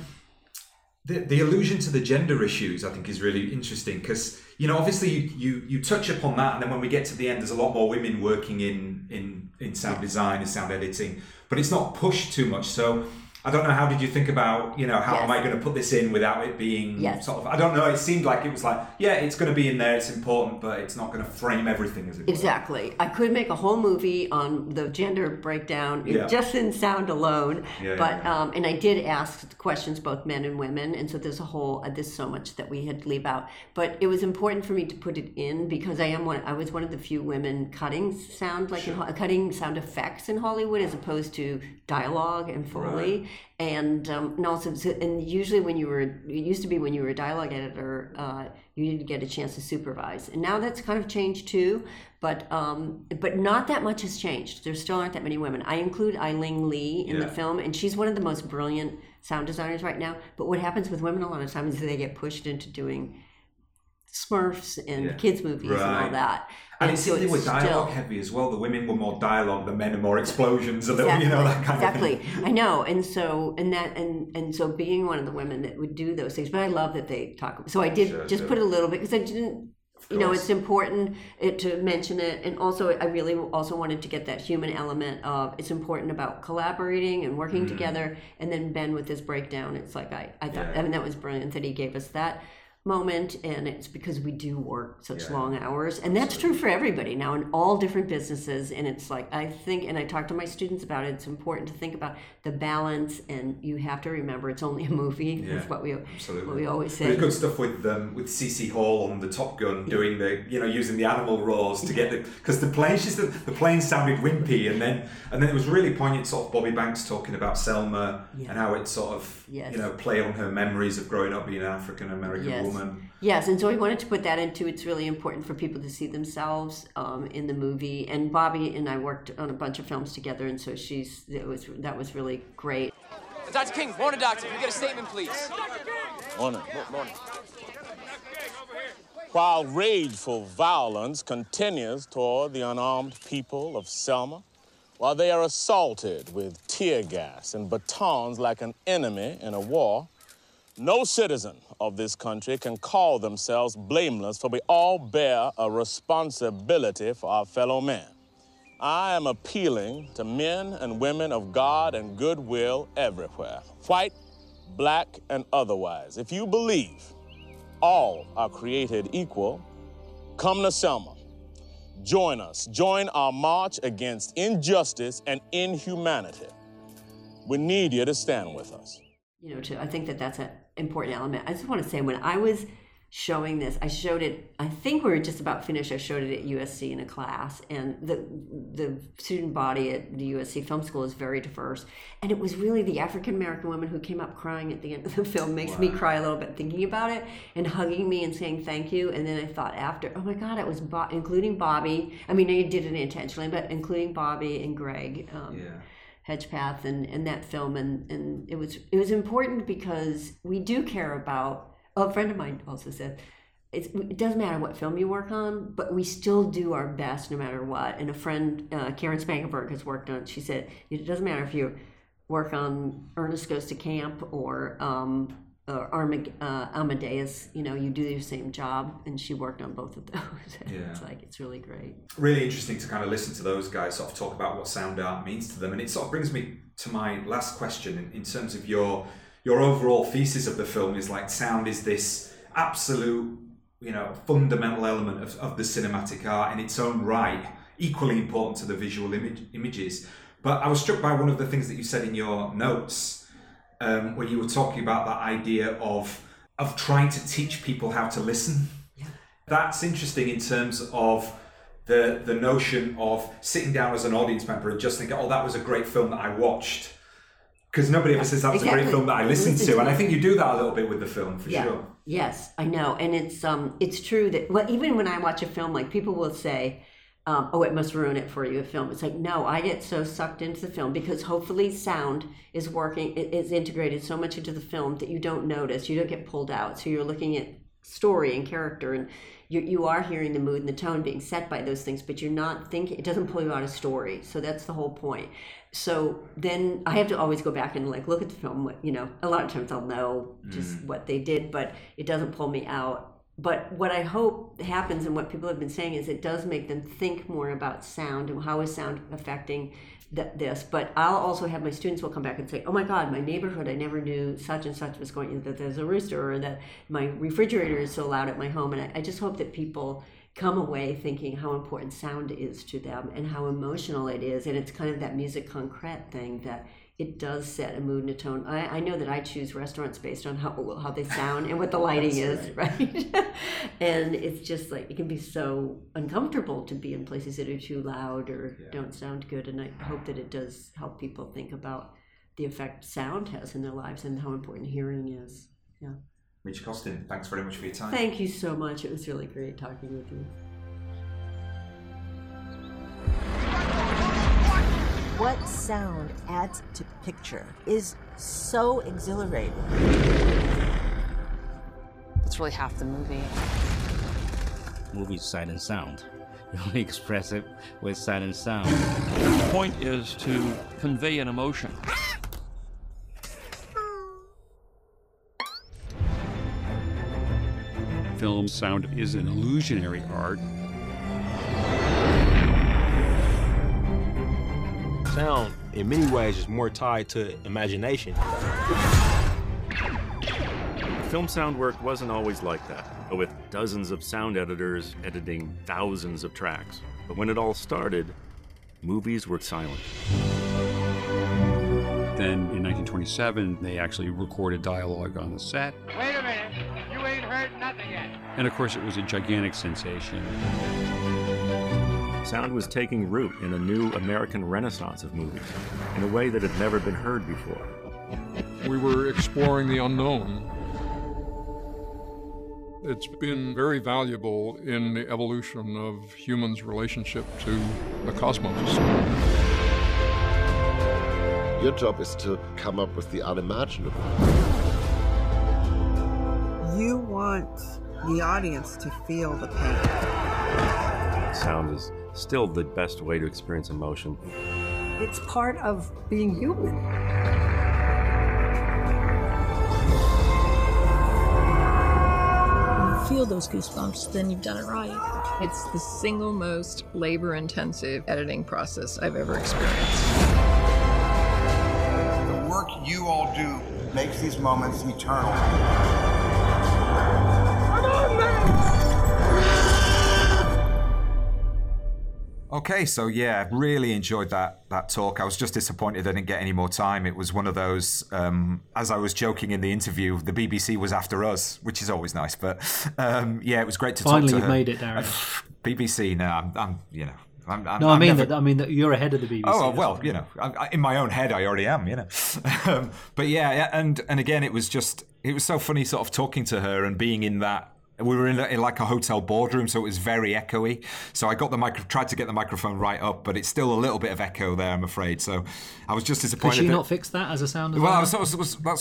the allusion to the gender issues, I think, is really interesting because, you know, obviously you touch upon that, and then when we get to the end, there's a lot more women working in sound design and sound editing, but it's not pushed too much. So I don't know, how did you think about, you know, how am I going to put this in without it being sort of, I don't know, it seemed like it was like, yeah, it's going to be in there, it's important, but it's not going to frame everything as it Exactly. I could make a whole movie on the gender breakdown just in sound alone, and I did ask questions, both men and women, and so there's a whole, there's so much that we had to leave out, but it was important for me to put it in because I was one of the few women cutting sound, like cutting sound effects in Hollywood as opposed to dialogue and Foley. Right. And also, and usually when you were a dialogue editor, you didn't get a chance to supervise. And now that's kind of changed too, but not that much has changed. There still aren't that many women. I include Eileen Lee in the film, and she's one of the most brilliant sound designers right now. But what happens with women a lot of times is they get pushed into doing Smurfs and kids movies and all that. And it seemed they were dialogue heavy as well. The women were more dialogue, the men are more explosions, a little, you know, that kind of thing. Exactly, I know. And so being one of the women that would do those things, but I love that they talk. So I did put a little bit, because I didn't, you know, it's important to mention it. And also, I really also wanted to get that human element of, it's important about collaborating and working together. And then Ben with his breakdown, it's like, I thought, I mean, that was brilliant that he gave us that moment, and it's because we do work such long hours, and that's true for everybody now in all different businesses. And it's like, I think, and I talk to my students about it, it's important to think about the balance, and you have to remember it's only a movie. That's what we always say. There's good stuff with Cece Hall on the Top Gun doing the, you know, using the animal roars to get the, because the plane, the plane sounded wimpy, and then it was really poignant, sort of Bobby Banks talking about Selma and how it sort of you know, play on her memories of growing up being an African American woman. Yes, and so we wanted to put that into, it's really important for people to see themselves in the movie. And Bobby and I worked on a bunch of films together, and so that was really great. Dr. King, morning, doctor. Can we get a statement, please? Morning. Morning. While rageful violence continues toward the unarmed people of Selma, while they are assaulted with tear gas and batons like an enemy in a war, no citizen of this country can call themselves blameless, for we all bear a responsibility for our fellow man. I am appealing to men and women of God and goodwill everywhere, white, black, and otherwise. If you believe all are created equal, come to Selma. Join us. Join our march against injustice and inhumanity. We need you to stand with us. You know, I think that's an important element. I just want to say, when I was showing this, I showed it, I think we were just about finished, I showed it at USC in a class, and the student body at the USC Film School is very diverse, and it was really the African-American woman who came up crying at the end of the film, makes me cry a little bit thinking about it, and hugging me and saying thank you. And then I thought after, oh my God, it was including Bobby, I mean, I did it intentionally, but including Bobby and Greg. Hedgepath and that film, and it was important because we do care about, a friend of mine also said, it doesn't matter what film you work on, but we still do our best no matter what. And a friend, Karen Spangenberg, has worked on it. She said, it doesn't matter if you work on Ernest Goes to Camp or Amadeus, you know, you do your same job, and she worked on both of those. It's like, it's really great. Really interesting to kind of listen to those guys sort of talk about what sound art means to them, and it sort of brings me to my last question in terms of your overall thesis of the film is like, sound is this absolute, you know, fundamental element of the cinematic art in its own right, equally important to the visual images. But I was struck by one of the things that you said in your notes, when you were talking about that idea of trying to teach people how to listen. That's interesting in terms of the notion of sitting down as an audience member and just thinking, oh, that was a great film that I watched. Because nobody ever says that was a great film that I listened to. And I think you do that a little bit with the film, for sure. Yes, I know. And it's true that, well, even when I watch a film, like, people will say, oh, it must ruin it for you, a film. It's like, no, I get so sucked into the film because hopefully sound is working, it is integrated so much into the film that you don't notice, you don't get pulled out. So you're looking at story and character, and you are hearing the mood and the tone being set by those things, but you're not thinking, it doesn't pull you out of story. So that's the whole point. So then I have to always go back and like look at the film, you know, a lot of times I'll know just what they did, but it doesn't pull me out. But what I hope happens and what people have been saying is it does make them think more about sound and how is sound affecting this. But I'll also have my students will come back and say, oh my God, my neighborhood, I never knew such and such was going, that there's a rooster, or that my refrigerator is so loud at my home. And I just hope that people come away thinking how important sound is to them and how emotional it is. And it's kind of that music concrete thing that it does set a mood and a tone. I know that I choose restaurants based on how they sound and what the lighting is, right? And it's just like, it can be so uncomfortable to be in places that are too loud or don't sound good. And I hope that it does help people think about the effect sound has in their lives and how important hearing is. Yeah. Midge Costin, thanks very much for your time. Thank you so much. It was really great talking with you. What sound adds to picture is so exhilarating. That's really half the movie. Movie is sight and sound. You only express it with sight and sound. The point is to convey an emotion. Film sound is an illusionary art. Sound, in many ways, is more tied to imagination. Film sound work wasn't always like that, with dozens of sound editors editing thousands of tracks. But when it all started, movies were silent. Then, in 1927, they actually recorded dialogue on the set. Wait a minute, you ain't heard nothing yet. And of course, it was a gigantic sensation. Sound was taking root in a new American renaissance of movies in a way that had never been heard before. We were exploring the unknown. It's been very valuable in the evolution of humans' relationship to the cosmos. Your job is to come up with the unimaginable. You want the audience to feel the pain. Sound is still the best way to experience emotion. It's part of being human. When you feel those goosebumps, then you've done it right. It's the single most labor-intensive editing process I've ever experienced. The work you all do makes these moments eternal. Come on, man! Okay, so yeah, really enjoyed that talk. I was just disappointed I didn't get any more time. It was one of those, as I was joking in the interview, the BBC was after us, which is always nice. But yeah, it was great to finally talk to her. Finally, you've made it, Darren. BBC, no, I'm you know. I mean that you're ahead of the BBC. Oh, well, you know, I, in my own head, I already am, you know. But yeah, and again, it was so funny sort of talking to her and being in that. We were in like a hotel boardroom, so it was very echoey. So I got tried to get the microphone right up, but it's still a little bit of echo there, I'm afraid. So I was just disappointed. Could she not fix that as a sound designer? Well, that's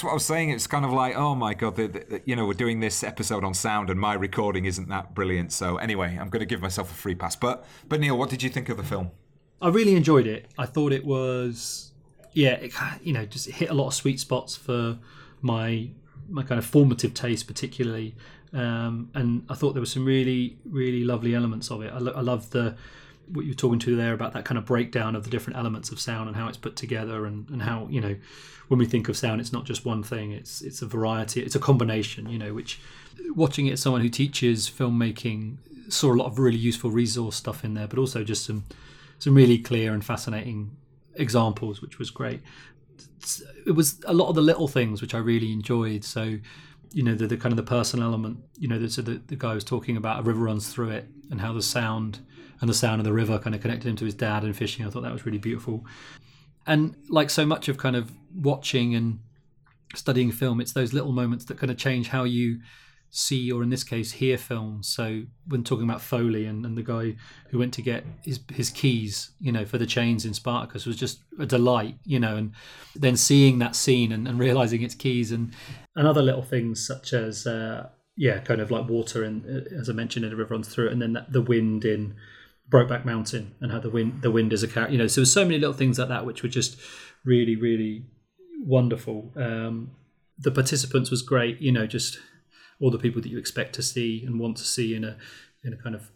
what I was saying. It's kind of like, oh my God, you know, we're doing this episode on sound, and my recording isn't that brilliant. So anyway, I'm going to give myself a free pass. But Neil, what did you think of the film? I really enjoyed it. I thought it was, you know, just hit a lot of sweet spots for my kind of formative taste, particularly. And I thought there were some really, really lovely elements of it. I love what you're talking to there about that kind of breakdown of the different elements of sound and how it's put together, and how, you know, when we think of sound, it's not just one thing. It's a variety. It's a combination, you know, which, watching it as someone who teaches filmmaking, saw a lot of really useful resource stuff in there, but also just some really clear and fascinating examples, which was great. It was a lot of the little things which I really enjoyed. So, you know, the kind of the personal element, you know, the guy was talking about a river runs through it and how the sound of the river kind of connected him to his dad and fishing. I thought that was really beautiful. And like so much of kind of watching and studying film, it's those little moments that kind of change how you see, or in this case, hear film. So when talking about Foley and the guy who went to get his keys, you know, for the chains in Spartacus was just a delight, you know, and then seeing that scene and realising its keys and other little things such as, yeah, kind of like water, and as I mentioned, in a river runs through it, and then the wind in Brokeback Mountain, and how the wind is a character. You know, so there's so many little things like that which were just really, really wonderful. The participants was great. You know, just all the people that you expect to see and want to see in a kind of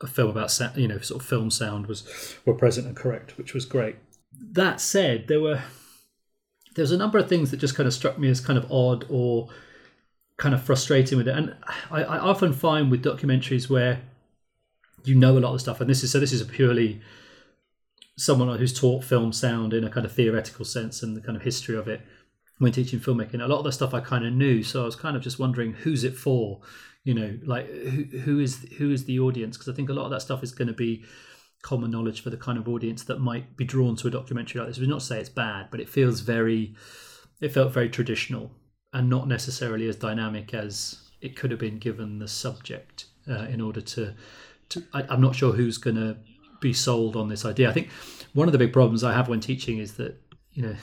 a film about sound, you know, sort of film sound were present and correct, which was great. That said, there was a number of things that just kind of struck me as kind of odd or kind of frustrating with it. And I often find with documentaries where you know a lot of stuff, and this is a purely someone who's taught film sound in a kind of theoretical sense and the kind of history of it when teaching filmmaking. A lot of the stuff I kind of knew, so I was kind of just wondering, who's it for? You know, like who is the audience? Because I think a lot of that stuff is going to be common knowledge for the kind of audience that might be drawn to a documentary like this. We not say it's bad, but it felt very traditional and not necessarily as dynamic as it could have been given the subject. In order to I'm not sure who's going to be sold on this idea. I think one of the big problems I have when teaching is that, you know,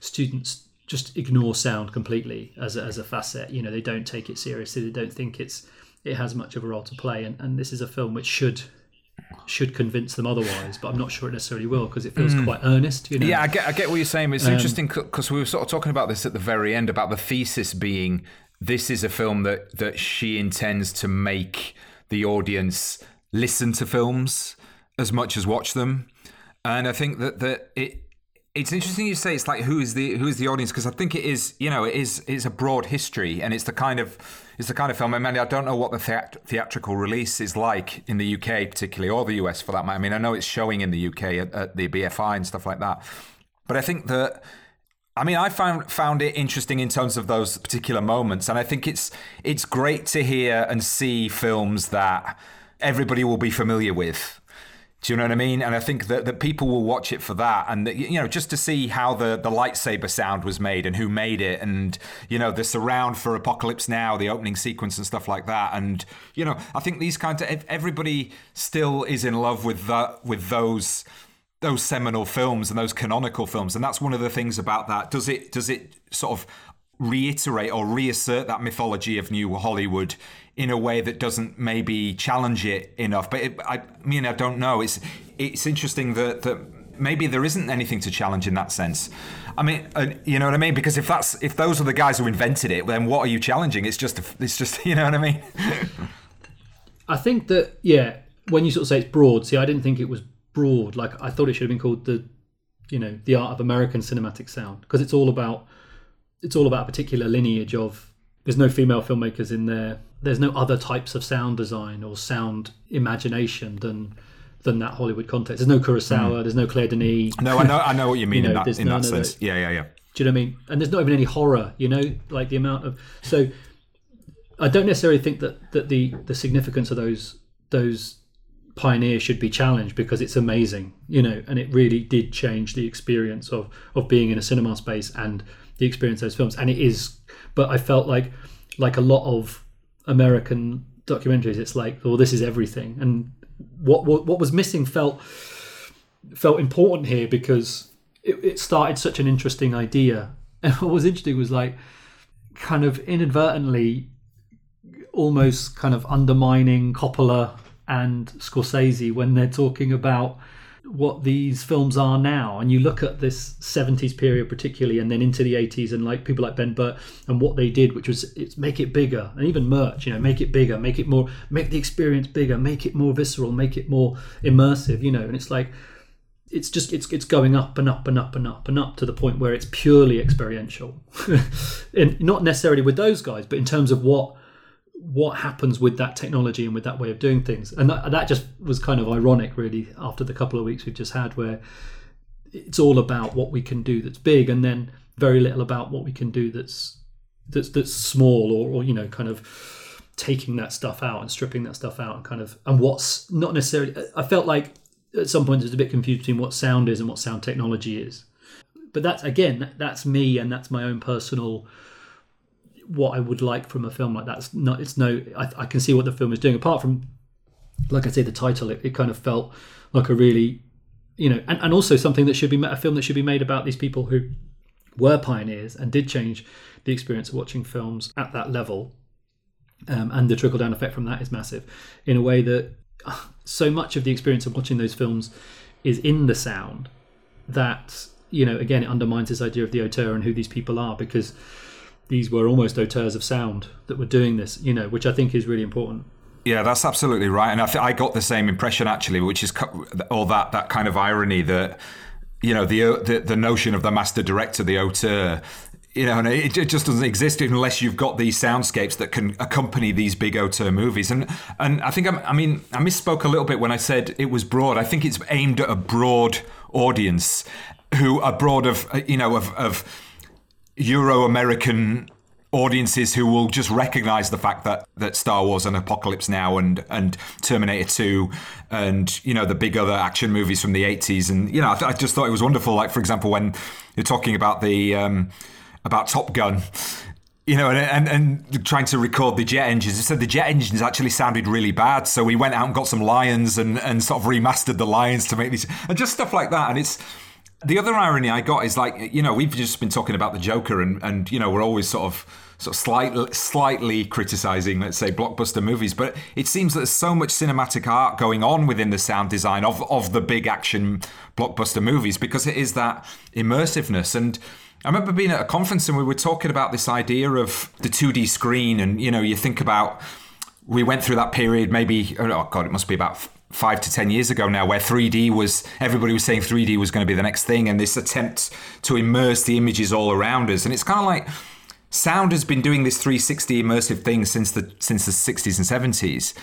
students just ignore sound completely as a facet. You know, they don't take it seriously. They don't think it has much of a role to play. And this is a film which should convince them otherwise, but I'm not sure it necessarily will, because it feels quite earnest, you know. Yeah, I get what you're saying. It's interesting because we were sort of talking about this at the very end, about the thesis being this is a film that she intends to make the audience listen to films as much as watch them. And I think that it's interesting you say it's like who is the audience, because I think it is, you know, it's a broad history, and it's the kind of film. I mean, I don't know what the theatrical release is like in the UK particularly, or the US for that matter. I mean, I know it's showing in the UK at the BFI and stuff like that, but I think that, I mean, I found it interesting in terms of those particular moments, and I think it's great to hear and see films that everybody will be familiar with. Do you know what I mean? And I think that people will watch it for that. And, that, you know, just to see how the lightsaber sound was made and who made it, and, you know, the surround for Apocalypse Now, the opening sequence and stuff like that. And, you know, I think these kinds of... Everybody still is in love with those seminal films and those canonical films. And that's one of the things about that. Does it sort of reiterate or reassert that mythology of New Hollywood in a way that doesn't maybe challenge it enough? But I don't know. It's interesting that maybe there isn't anything to challenge in that sense. I mean, you know what I mean? Because if those are the guys who invented it, then what are you challenging? It's just you know what I mean? I think that, yeah, when you sort of say it's broad, see, I didn't think it was broad. Like, I thought it should have been called the Art of American Cinematic Sound, because it's all about a particular lineage of. There's no female filmmakers in there. There's no other types of sound design or sound imagination than that Hollywood context. There's no Kurosawa. Mm. There's no Claire Denis. No, I know what you mean, you know, in that sense. Those. Yeah. Do you know what I mean? And there's not even any horror. You know, like the amount of. So I don't necessarily think that the significance of those pioneers should be challenged, because it's amazing. You know, and it really did change the experience of being in a cinema space and the experience of those films. And it is. But I felt like a lot of American documentaries, it's like, well, this is everything. And what was missing felt important here, because it started such an interesting idea. And what was interesting was, like, kind of inadvertently almost kind of undermining Coppola and Scorsese when they're talking about what these films are now. And you look at this 70s period particularly, and then into the 80s, and like people like Ben Burtt and what they did, which was make it bigger. And even Murch, you know, make it bigger, make it more, make the experience bigger, make it more visceral, make it more immersive, you know. And it's like, it's just, it's going up and up and up and up and up to the point where it's purely experiential. And not necessarily with those guys, but in terms of what happens with that technology and with that way of doing things. And that just was kind of ironic, really, after the couple of weeks we've just had, where it's all about what we can do that's big, and then very little about what we can do that's small, or you know, kind of taking that stuff out and stripping that stuff out, and kind of, and what's not necessarily. I felt like at some point it was a bit confused between what sound is and what sound technology is. But that's, again, that's me, and that's my own personal, what I would like from a film like that. I can see what the film is doing, apart from, like I say, the title. It kind of felt like a really, you know, and also something that should be a film that should be made about these people who were pioneers and did change the experience of watching films at that level. And the trickle-down effect from that is massive, in a way that so much of the experience of watching those films is in the sound, that, you know, again, it undermines this idea of the auteur and who these people are, because these were almost auteurs of sound that were doing this, you know, which I think is really important. Yeah, that's absolutely right. And I got the same impression, actually, which is all that kind of irony that, you know, the notion of the master director, the auteur, you know, and it just doesn't exist unless you've got these soundscapes that can accompany these big auteur movies. And I think, I misspoke a little bit when I said it was broad. I think it's aimed at a broad audience who are broad of Euro-American audiences who will just recognise the fact that Star Wars and Apocalypse Now and Terminator 2 and, you know, the big other action movies from the 80s. And, you know, I just thought it was wonderful. Like, for example, when you're talking about the... about Top Gun, you know, and trying to record the jet engines. It said the jet engines actually sounded really bad, so we went out and got some lions and sort of remastered the lions to make these, and just stuff like that. And it's the other irony I got is, like, you know, we've just been talking about the Joker, and you know, we're always sort of slightly criticising, let's say, blockbuster movies, but it seems that there's so much cinematic art going on within the sound design of the big action blockbuster movies, because it is that immersiveness. And I remember being at a conference and we were talking about this idea of the 2D screen, and, you know, you think about, we went through that period maybe, oh God, it must be about 5 to 10 years ago now, where 3D was, everybody was saying 3D was going to be the next thing, and this attempt to immerse the images all around us. And it's kind of like, sound has been doing this 360 immersive thing since the 60s and 70s.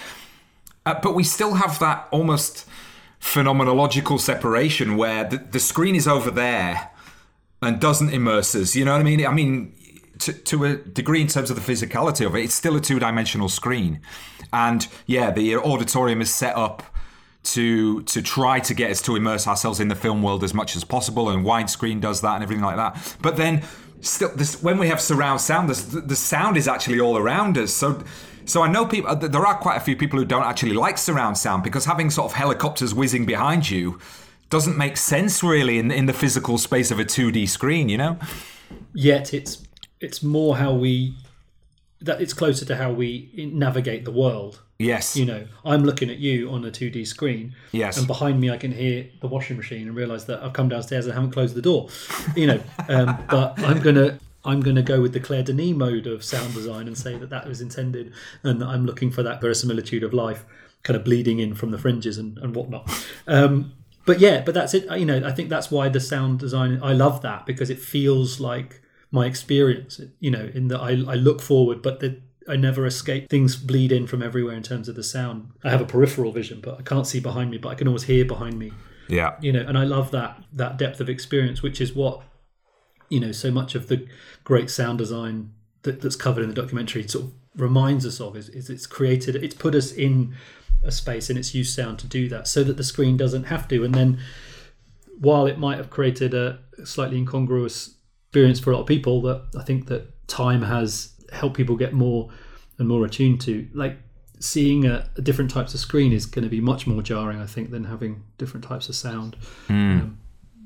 But we still have that almost phenomenological separation where the screen is over there and doesn't immerse us, you know what I mean? I mean, to a degree, in terms of the physicality of it, it's still a two-dimensional screen. And yeah, the auditorium is set up to try to get us to immerse ourselves in the film world as much as possible, and widescreen does that and everything like that. But then still, when we have surround sound, the sound is actually all around us. So I know people. There are quite a few people who don't actually like surround sound, because having sort of helicopters whizzing behind you doesn't make sense, really, in the physical space of a 2D screen, you know? Yet it's more how it's closer to how we navigate the world. Yes. You know, I'm looking at you on a 2D screen. Yes. And behind me I can hear the washing machine and realise that I've come downstairs and haven't closed the door. You know, but I'm gonna go with the Claire Denis mode of sound design and say that was intended, and that I'm looking for that verisimilitude of life kind of bleeding in from the fringes and whatnot. But that's it. You know, I think that's why the sound design, I love that, because it feels like my experience, you know, in that I look forward, but I never escape. Things bleed in from everywhere in terms of the sound. I have a peripheral vision, but I can't see behind me, but I can always hear behind me. Yeah. You know, and I love that depth of experience, which is what, you know, so much of the great sound design that's covered in the documentary sort of reminds us of, is it's created, it's put us in a space, and it's used sound to do that, so that the screen doesn't have to. And then, while it might have created a slightly incongruous experience for a lot of people, that I think that time has helped people get more and more attuned to, like, seeing different types of screen is going to be much more jarring, I think, than having different types of sound. And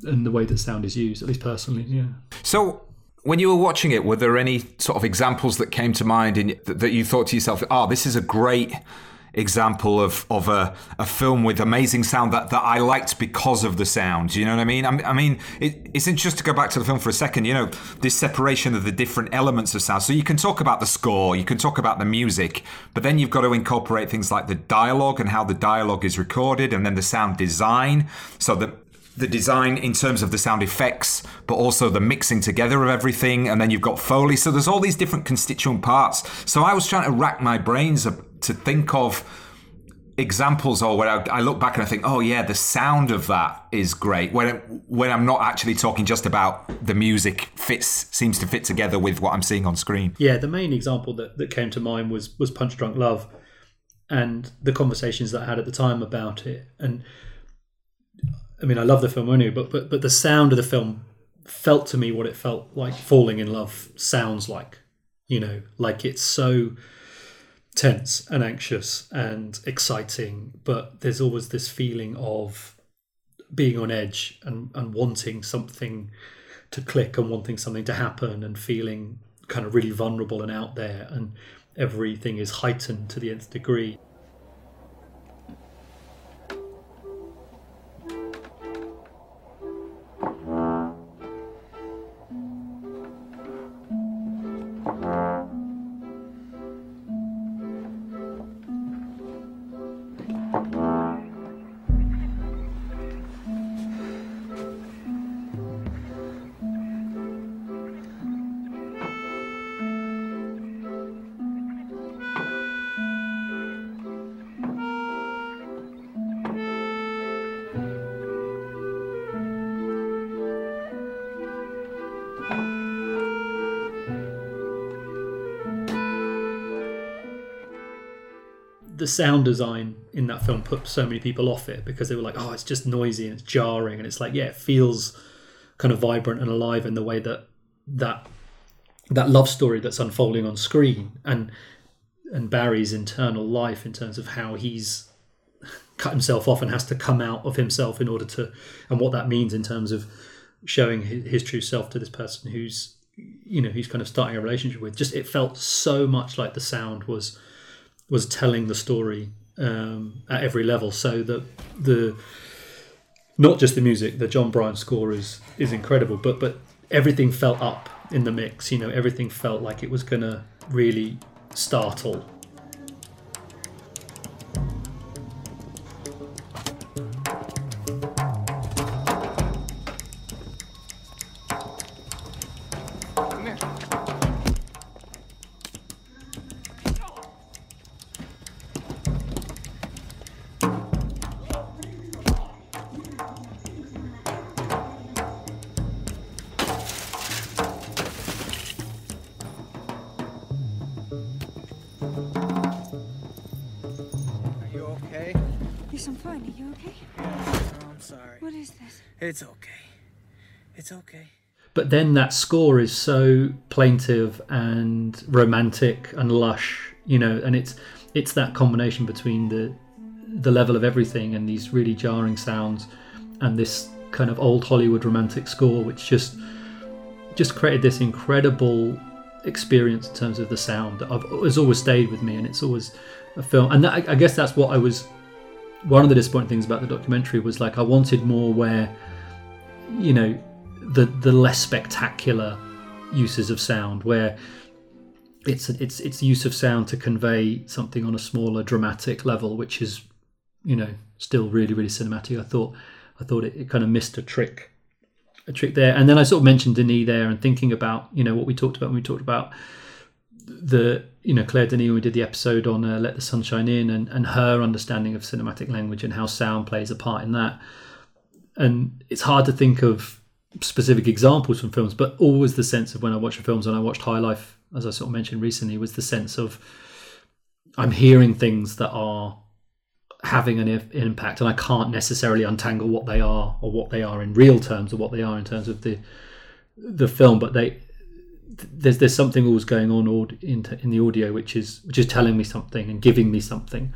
the way that sound is used, at least personally. Yeah. So when you were watching it, were there any sort of examples that came to mind that you thought to yourself, this is a great example of a film with amazing sound that I liked because of the sound, you know what I mean? It's just to go back to the film for a second, you know, this separation of the different elements of sound. So you can talk about the score, you can talk about the music, but then you've got to incorporate things like the dialogue and how the dialogue is recorded, and then the sound design. So the design in terms of the sound effects, but also the mixing together of everything, and then you've got Foley. So there's all these different constituent parts. So I was trying to rack my brains to think of examples, or where I look back and I think, oh yeah, the sound of that is great, when I'm not actually talking just about the music seems to fit together with what I'm seeing on screen. Yeah, the main example that came to mind was Punch Drunk Love, and the conversations that I had at the time about it. And I mean, I love the film anyway, but the sound of the film felt to me what it felt like falling in love sounds like. You know, like, it's so tense and anxious and exciting, but there's always this feeling of being on edge and wanting something to click and wanting something to happen and feeling kind of really vulnerable and out there. And everything is heightened to the nth degree. The sound design in that film put so many people off it because they were like, oh, it's just noisy and it's jarring, and it's like, yeah, it feels kind of vibrant and alive in the way that that love story that's unfolding on screen and Barry's internal life in terms of how he's cut himself off and has to come out of himself in order to, and what that means in terms of showing his true self to this person who's, you know, he's kind of starting a relationship with. Just, it felt so much like the sound was telling the story at every level. So that the not just the music, the John Bryan score is incredible, but everything felt up in the mix. You know, everything felt like it was gonna really startle. It's okay. It's okay. But then that score is so plaintive and romantic and lush, you know, and it's that combination between the level of everything and these really jarring sounds and this kind of old Hollywood romantic score, which just created this incredible experience in terms of the sound that has always stayed with me, and it's always a film. And that, I guess that's what I was. One of the disappointing things about the documentary was, like, I wanted more where, you know, the less spectacular uses of sound, where it's use of sound to convey something on a smaller dramatic level, which is, you know, still really, really cinematic. I thought it kind of missed a trick there. And then I sort of mentioned Denis there, and thinking about, you know, what we talked about when we talked about the, you know, Claire Denis when we did the episode on Let the Sun Shine In, and her understanding of cinematic language and how sound plays a part in that. And it's hard to think of specific examples from films, but always the sense of when I watch the films, and I watched High Life, as I sort of mentioned recently, was the sense of I'm hearing things that are having an impact, and I can't necessarily untangle what they are, or what they are in real terms, or what they are in terms of the film, but there's something always going on in the audio, which is telling me something and giving me something.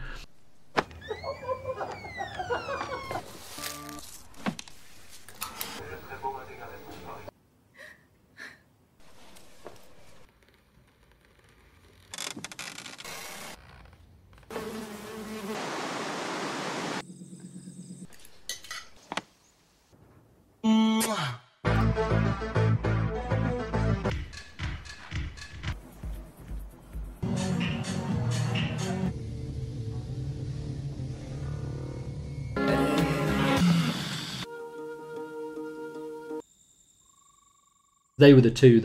They were the two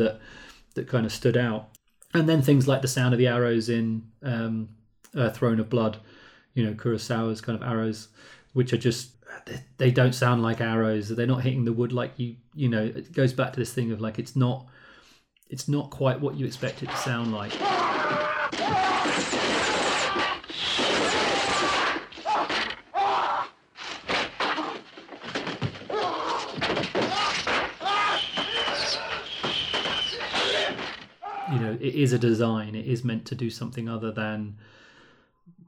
that kind of stood out. And then things like the sound of the arrows in Throne of Blood, you know, Kurosawa's kind of arrows, which are just, they don't sound like arrows. They're not hitting the wood like you know, it goes back to this thing of, like, it's not quite what you expect it to sound like. It is a design. It is meant to do something other than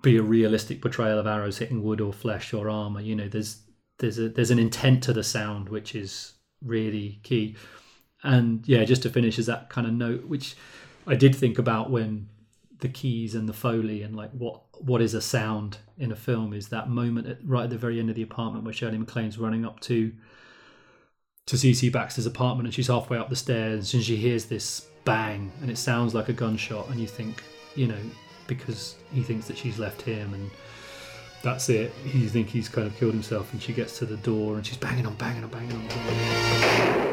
be a realistic portrayal of arrows hitting wood or flesh or armor. You know, there's an intent to the sound, which is really key. And yeah, just to finish, is that kind of note, which I did think about when the keys and the Foley and like what is a sound in a film is that moment right at the very end of the apartment where Shirley MacLaine's running up to Cece Baxter's apartment and she's halfway up the stairs and she hears this bang and it sounds like a gunshot and you think, you know, because he thinks that she's left him and that's it. You think he's kind of killed himself and she gets to the door and she's banging on the door.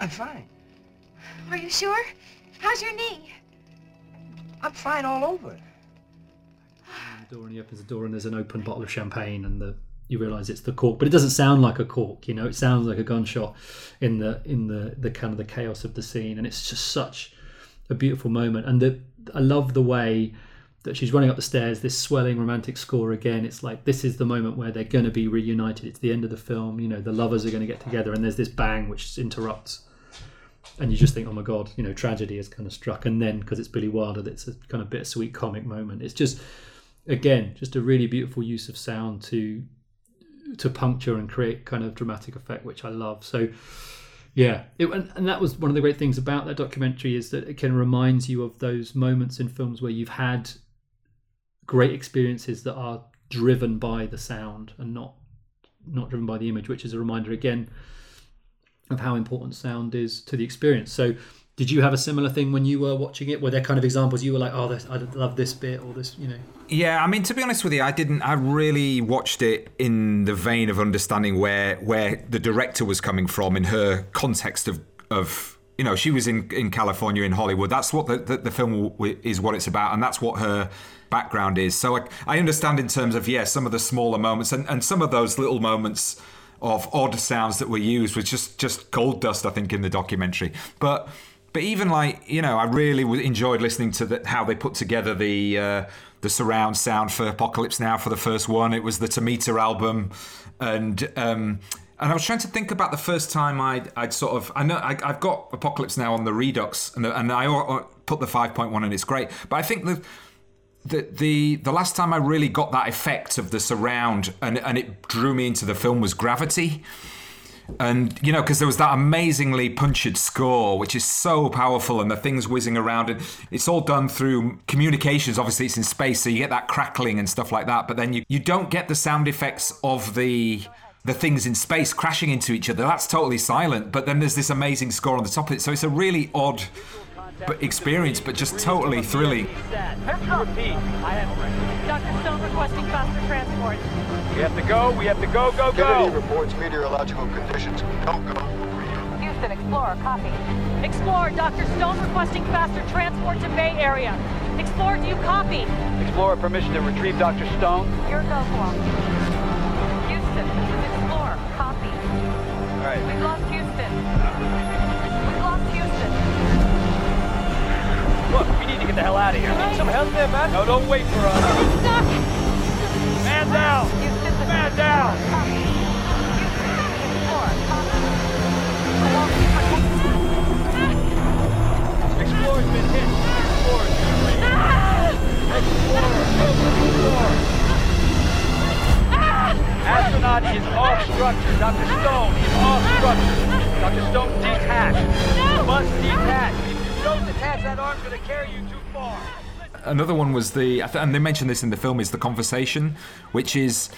I'm fine. Are you sure? How's your knee? I'm fine all over. The door, and he opens the door and there's an open bottle of champagne and you realise it's the cork, but it doesn't sound like a cork, you know, it sounds like a gunshot in the kind of the chaos of the scene, and it's just such a beautiful moment. And I love the way that she's running up the stairs, this swelling romantic score again. It's like, this is the moment where they're going to be reunited. It's the end of the film, you know, the lovers are going to get together, and there's this bang which interrupts. And you just think, oh my God, you know, tragedy is kind of struck. And then, because it's Billy Wilder, it's a kind of bittersweet comic moment. It's just, again, just a really beautiful use of sound to puncture and create kind of dramatic effect, which I love. So, yeah. And that was one of the great things about that documentary, is that it kind of reminds you of those moments in films where you've had great experiences that are driven by the sound and not driven by the image, which is a reminder, again, of how important sound is to the experience. So did you have a similar thing when you were watching it? Were there kind of examples you were like, oh, I love this bit or this, you know? Yeah, I mean, to be honest with you, I really watched it in the vein of understanding where the director was coming from in her context of you know, she was in California, in Hollywood. That's what the film is what it's about, and that's what her background is. So I understand in terms of, yeah, some of the smaller moments and some of those little moments of odd sounds that were used was just gold dust, I think, in the documentary. But even like, you know, I really enjoyed listening to how they put together the surround sound for Apocalypse Now for the first one. It was the Tomita album, and I was trying to think about the first time I've got Apocalypse Now on the Redux, and I put the 5.1 and it's great. But I think the last time I really got that effect of the surround and it drew me into the film was Gravity. And, you know, because there was that amazingly punctured score, which is so powerful, and the things whizzing around, and it's all done through communications. Obviously, it's in space, so you get that crackling and stuff like that. But then you don't get the sound effects of the things in space crashing into each other. That's totally silent. But then there's this amazing score on the top of it. So it's a really odd experience, but just totally thrilling. Dr. Stone requesting faster transport. We have to go, go, go. Kennedy reports meteorological conditions. Go, go. Houston, Explorer, copy. Explorer, Dr. Stone requesting faster transport to Bay Area. Explorer, do you copy? Explorer, permission to retrieve Dr. Stone. Your go, Guam. Houston, this is Explorer, copy. All right. We've lost Houston. Look, we need to get the hell out of here. Hey. Some help there, man. No, don't wait for us. It's stuck. Man down. Man down. Explorer's been hit. Explorer's been hit. Explorer. Astronaut is off structure. Dr. Stone is off structure. Dr. Stone detached. No. Must detach. Don't detach, that arm's going to carry you too far. Another one was and they mentioned this in the film, is The Conversation, which is,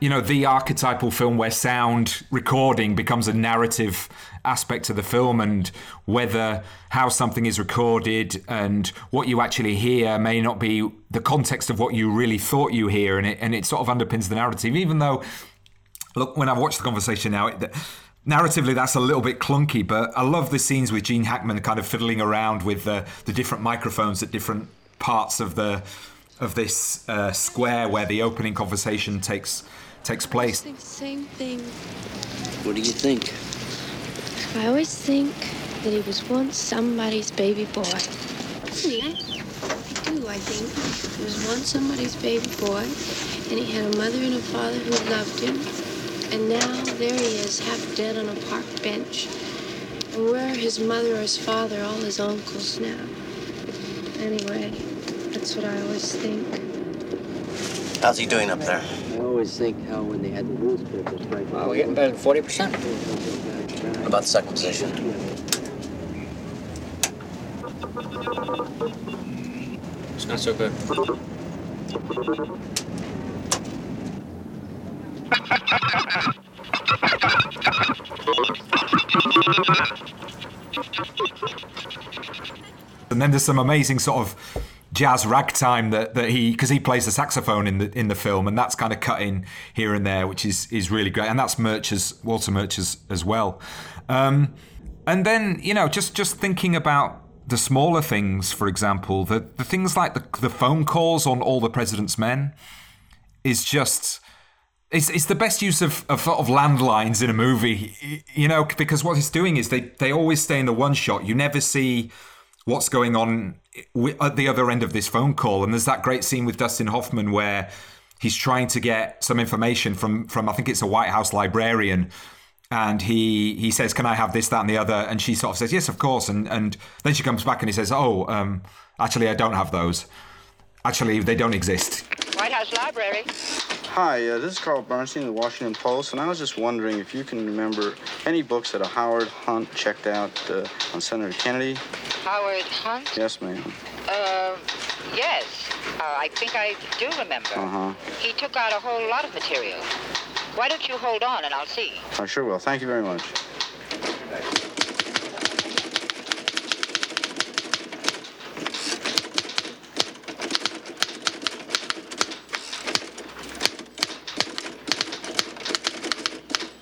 you know, the archetypal film where sound recording becomes a narrative aspect of the film, and whether how something is recorded and what you actually hear may not be the context of what you really thought you hear, and it sort of underpins the narrative. Even though, look, when I watch The Conversation now, narratively, that's a little bit clunky, but I love the scenes with Gene Hackman kind of fiddling around with the different microphones at different parts of this square where the opening conversation takes place. I think the same thing. What do you think? I always think that he was once somebody's baby boy. I think he was once somebody's baby boy, and he had a mother and a father who loved him. And now there he is, half dead on a park bench. And we're his mother or his father, all his uncles now. Anyway, that's what I always think. How's he doing up there? I always think how when they had the rules put up, right? Well, we're getting better than 40%. About the second position. It's not so good. And then there's some amazing sort of jazz ragtime that he, because he plays the saxophone in the film, and that's kind of cut in here and there, which is really great. And that's Walter Murch as well. And then, you know, just thinking about the smaller things, for example, the things like the phone calls on All the President's Men is just... It's the best use of sort of landlines in a movie, you know, because what it's doing is they always stay in the one shot. You never see what's going on at the other end of this phone call. And there's that great scene with Dustin Hoffman where he's trying to get some information from I think it's a White House librarian. And he says, can I have this, that, and the other? And she sort of says, yes, of course. And then she comes back and he says, actually, I don't have those. Actually, they don't exist. White House Library. Hi, this is Carl Bernstein of the Washington Post, and I was just wondering if you can remember any books that a Howard Hunt checked out on Senator Kennedy. Howard Hunt? Yes, ma'am. Yes. I think I do remember. Uh-huh. He took out a whole lot of material. Why don't you hold on and I'll see. I sure will. Thank you very much.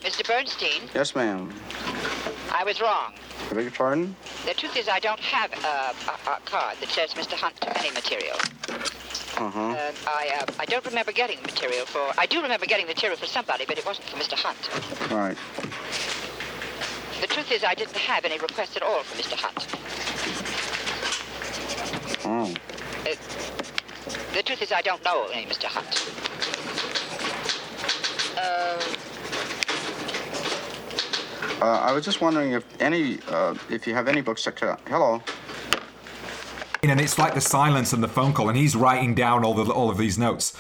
Mr. Bernstein? Yes, ma'am. I was wrong. I beg your pardon? The truth is I don't have a card that says Mr. Hunt took any material. Uh-huh. I don't remember getting the material for... I do remember getting the material for somebody, but it wasn't for Mr. Hunt. Right. The truth is I didn't have any requests at all for Mr. Hunt. Oh. The truth is I don't know any Mr. Hunt. I was just wondering if you have any books that could... Hello. And it's like the silence and the phone call, and he's writing down all of these notes,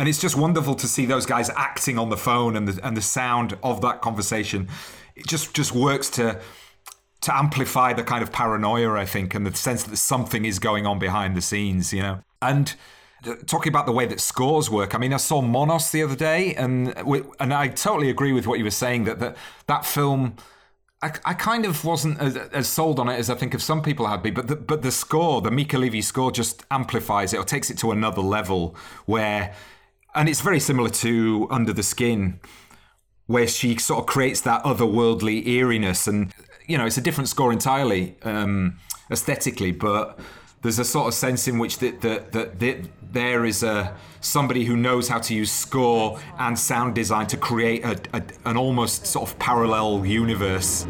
and it's just wonderful to see those guys acting on the phone, and the sound of that conversation. It just works to amplify the kind of paranoia, I think, and the sense that something is going on behind the scenes, you know. And talking about the way that scores work, I mean, I saw Monos the other day, and I totally agree with what you were saying, that film, I kind of wasn't as sold on it as I think of some people had been, but the score, the Mika Levy score, just amplifies it or takes it to another level where, and it's very similar to Under the Skin, where she sort of creates that otherworldly eeriness, and, you know, it's a different score entirely aesthetically, but... There's a sort of sense in which that there is somebody who knows how to use score and sound design to create an almost sort of parallel universe.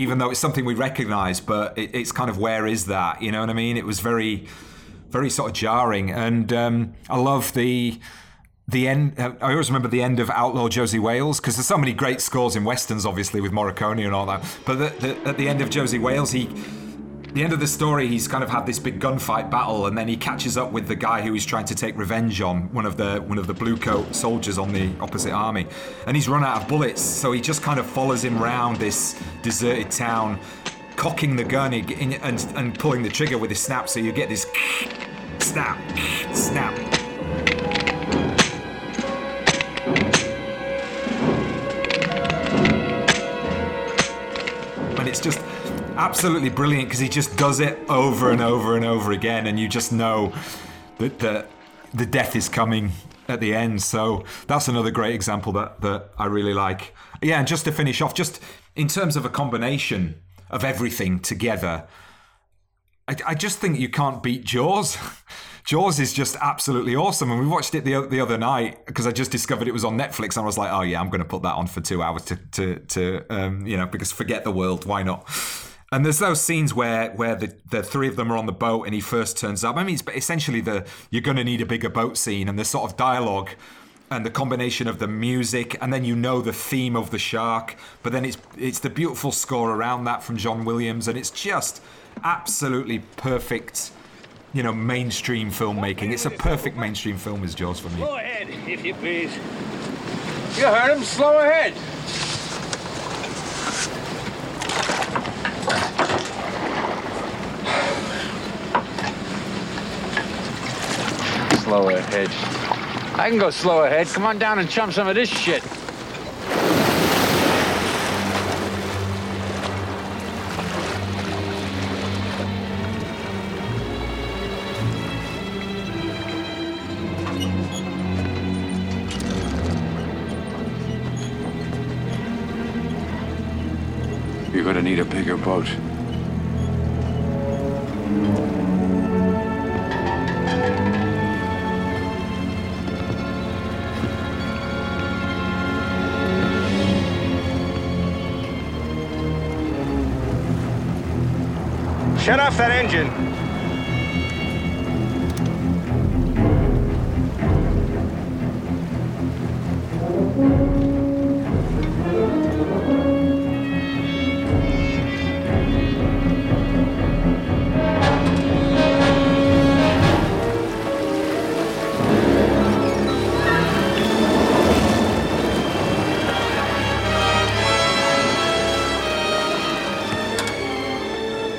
Even though it's something we recognise, but it's kind of, where is that? You know what I mean? It was very, very sort of jarring. And I love the end. I always remember the end of Outlaw Josie Wales, because there's so many great scores in Westerns, obviously, with Morricone and all that. But at the end of Josie Wales, the end of the story, he's kind of had this big gunfight battle, and then he catches up with the guy who he's trying to take revenge on, one of the blue coat soldiers on the opposite army, and he's run out of bullets, so he just kind of follows him round this deserted town, cocking the gun and pulling the trigger with his snap, so you get this snap. And it's just absolutely brilliant, because he just does it over and over and over again, and you just know that the death is coming at the end. So that's another great example that I really like. Yeah, and just to finish off, just in terms of a combination of everything together, I just think you can't beat Jaws. Jaws is just absolutely awesome. And we watched it the other night because I just discovered it was on Netflix. And I was like, oh, yeah, I'm going to put that on for 2 hours to because forget the world. Why not? And there's those scenes where the three of them are on the boat and he first turns up. I mean, it's essentially you're going to need a bigger boat scene, and the sort of dialogue and the combination of the music, and then the theme of the shark. But then it's the beautiful score around that from John Williams, and it's just absolutely perfect, mainstream filmmaking. It's a perfect mainstream film is Jaws for me. Slow ahead, if you please. You heard him, slow ahead. Slow ahead. I can go slow ahead. Come on down and chump some of this shit. You're gonna need a bigger boat. Shut off that engine.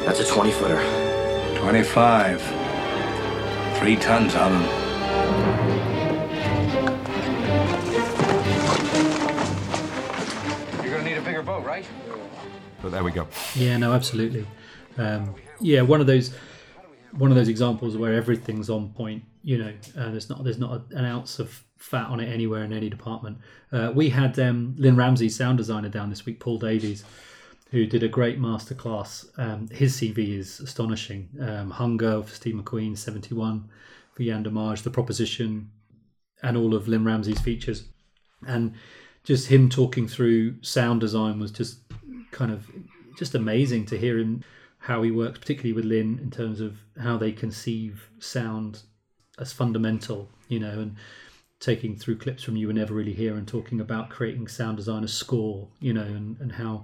That's a 20-footer. 25. 3 tons on them. You're going to need a bigger boat, right? But there we go. Yeah, no, absolutely. One of those examples where everything's on point. There's not an ounce of fat on it anywhere in any department. We had Lynn Ramsey's sound designer down this week, Paul Davies, who did a great masterclass. His CV is astonishing. Hunger for Steve McQueen, 71 for Yann Demarche, The Proposition, and all of Lynn Ramsey's features. And just him talking through sound design was just kind of just amazing to hear him, how he works, particularly with Lynn, in terms of how they conceive sound as fundamental, and taking through clips from You Were Never Really Here and talking about creating sound design as score, and how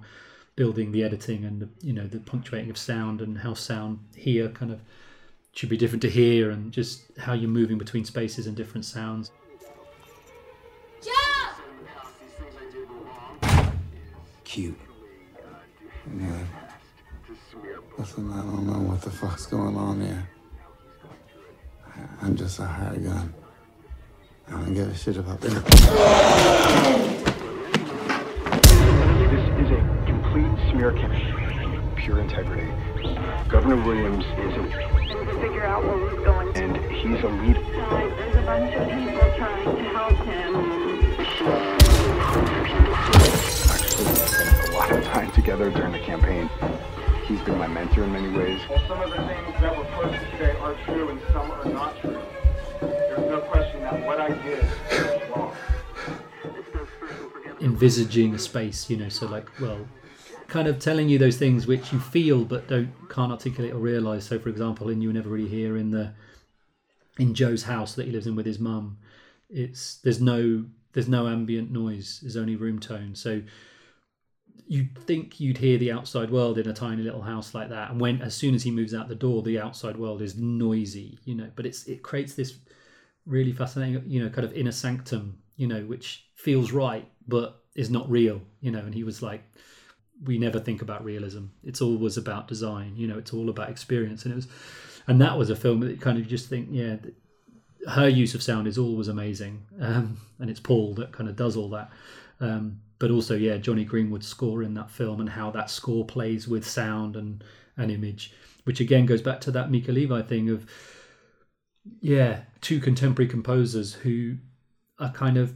building the editing and the punctuating of sound and how sound here kind of should be different to here and just how you're moving between spaces and different sounds. Yeah! Cute. Yeah. Listen, I don't know what the fuck's going on here. I'm just a hired gun. I don't give a shit about that. Smear campaign, pure integrity. Governor Williams is a... figure out where we're going. And he's a leader. There's a bunch of people trying to help him. Actually, we spent a lot of time together during the campaign. He's been my mentor in many ways. Well, some of the things that were posted today are true and some are not true. There's no question that what I did was wrong. Envisaging a space, kind of telling you those things which you feel but can't articulate or realise. So, for example, in You Were Never Really Here, in Joe's house that he lives in with his mum, there's no ambient noise. There's only room tone. So you'd think you'd hear the outside world in a tiny little house like that. And as soon as he moves out the door, the outside world is noisy. But it creates this really fascinating, kind of inner sanctum, which feels right but is not real. And he was like, we never think about realism. It's always about design, it's all about experience. And that was a film that kind of just think, her use of sound is always amazing. And it's Paul that kind of does all that. But also, Johnny Greenwood's score in that film and how that score plays with sound and image, which again goes back to that Mika Levi thing of yeah, two contemporary composers who are kind of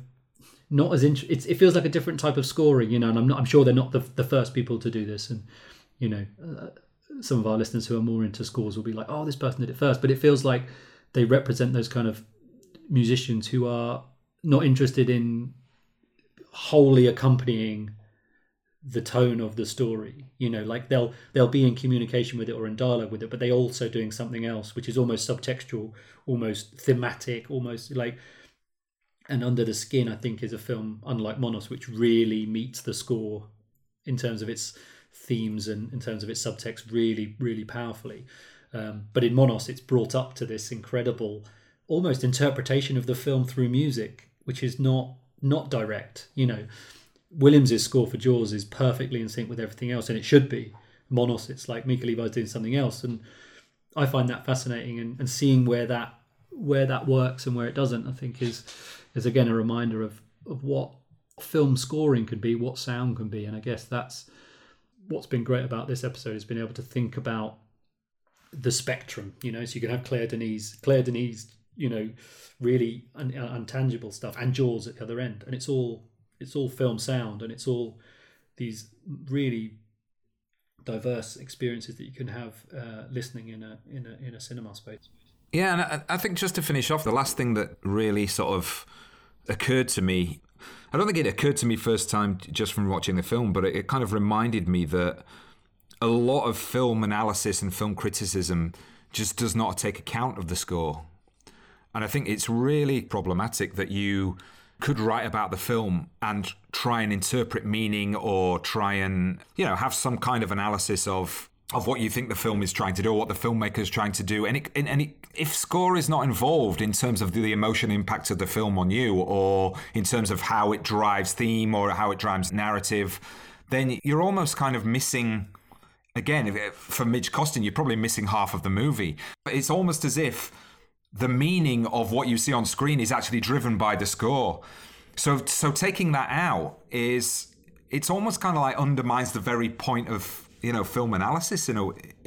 not as it feels like a different type of scoring, you know. And I'm sure they're not the first people to do this, and you know, some of our listeners who are more into scores will be like, oh, this person did it first, but it feels like they represent those kind of musicians who are not interested in wholly accompanying the tone of the story, you know, like they'll be in communication with it or in dialogue with it, but they're also doing something else, which is almost subtextual, almost thematic, almost like. And Under the Skin, I think, is a film unlike Monos, which really meets the score in terms of its themes and in terms of its subtext really, really powerfully. But in Monos, it's brought up to this incredible almost interpretation of the film through music, which is not direct, you know. Williams' score for Jaws is perfectly in sync with everything else, and it should be. Monos, it's like Mika Levi's doing something else, and I find that fascinating. And seeing where that works and where it doesn't, I think, is again a reminder of what film scoring can be, what sound can be. And I guess that's what's been great about this episode, is being able to think about the spectrum, you know. So you can have Claire Denis, you know, really untangible stuff, and Jaws at the other end, and it's all film sound, and it's all these really diverse experiences that you can have listening in a cinema space. Yeah, and I think just to finish off, the last thing that really sort of occurred to me, I don't think it occurred to me first time just from watching the film, but it kind of reminded me that a lot of film analysis and film criticism just does not take account of the score. And I think it's really problematic that you could write about the film and try and interpret meaning or try and, you know, have some kind of analysis of what you think the film is trying to do or what the filmmaker is trying to do. And if score is not involved in terms of the emotional impact of the film on you or in terms of how it drives theme or how it drives narrative, then you're almost kind of missing, again, for Midge Costin, you're probably missing half of the movie. But it's almost as if the meaning of what you see on screen is actually driven by the score. So taking that out it's almost kind of like undermines the very point of, you know, film analysis in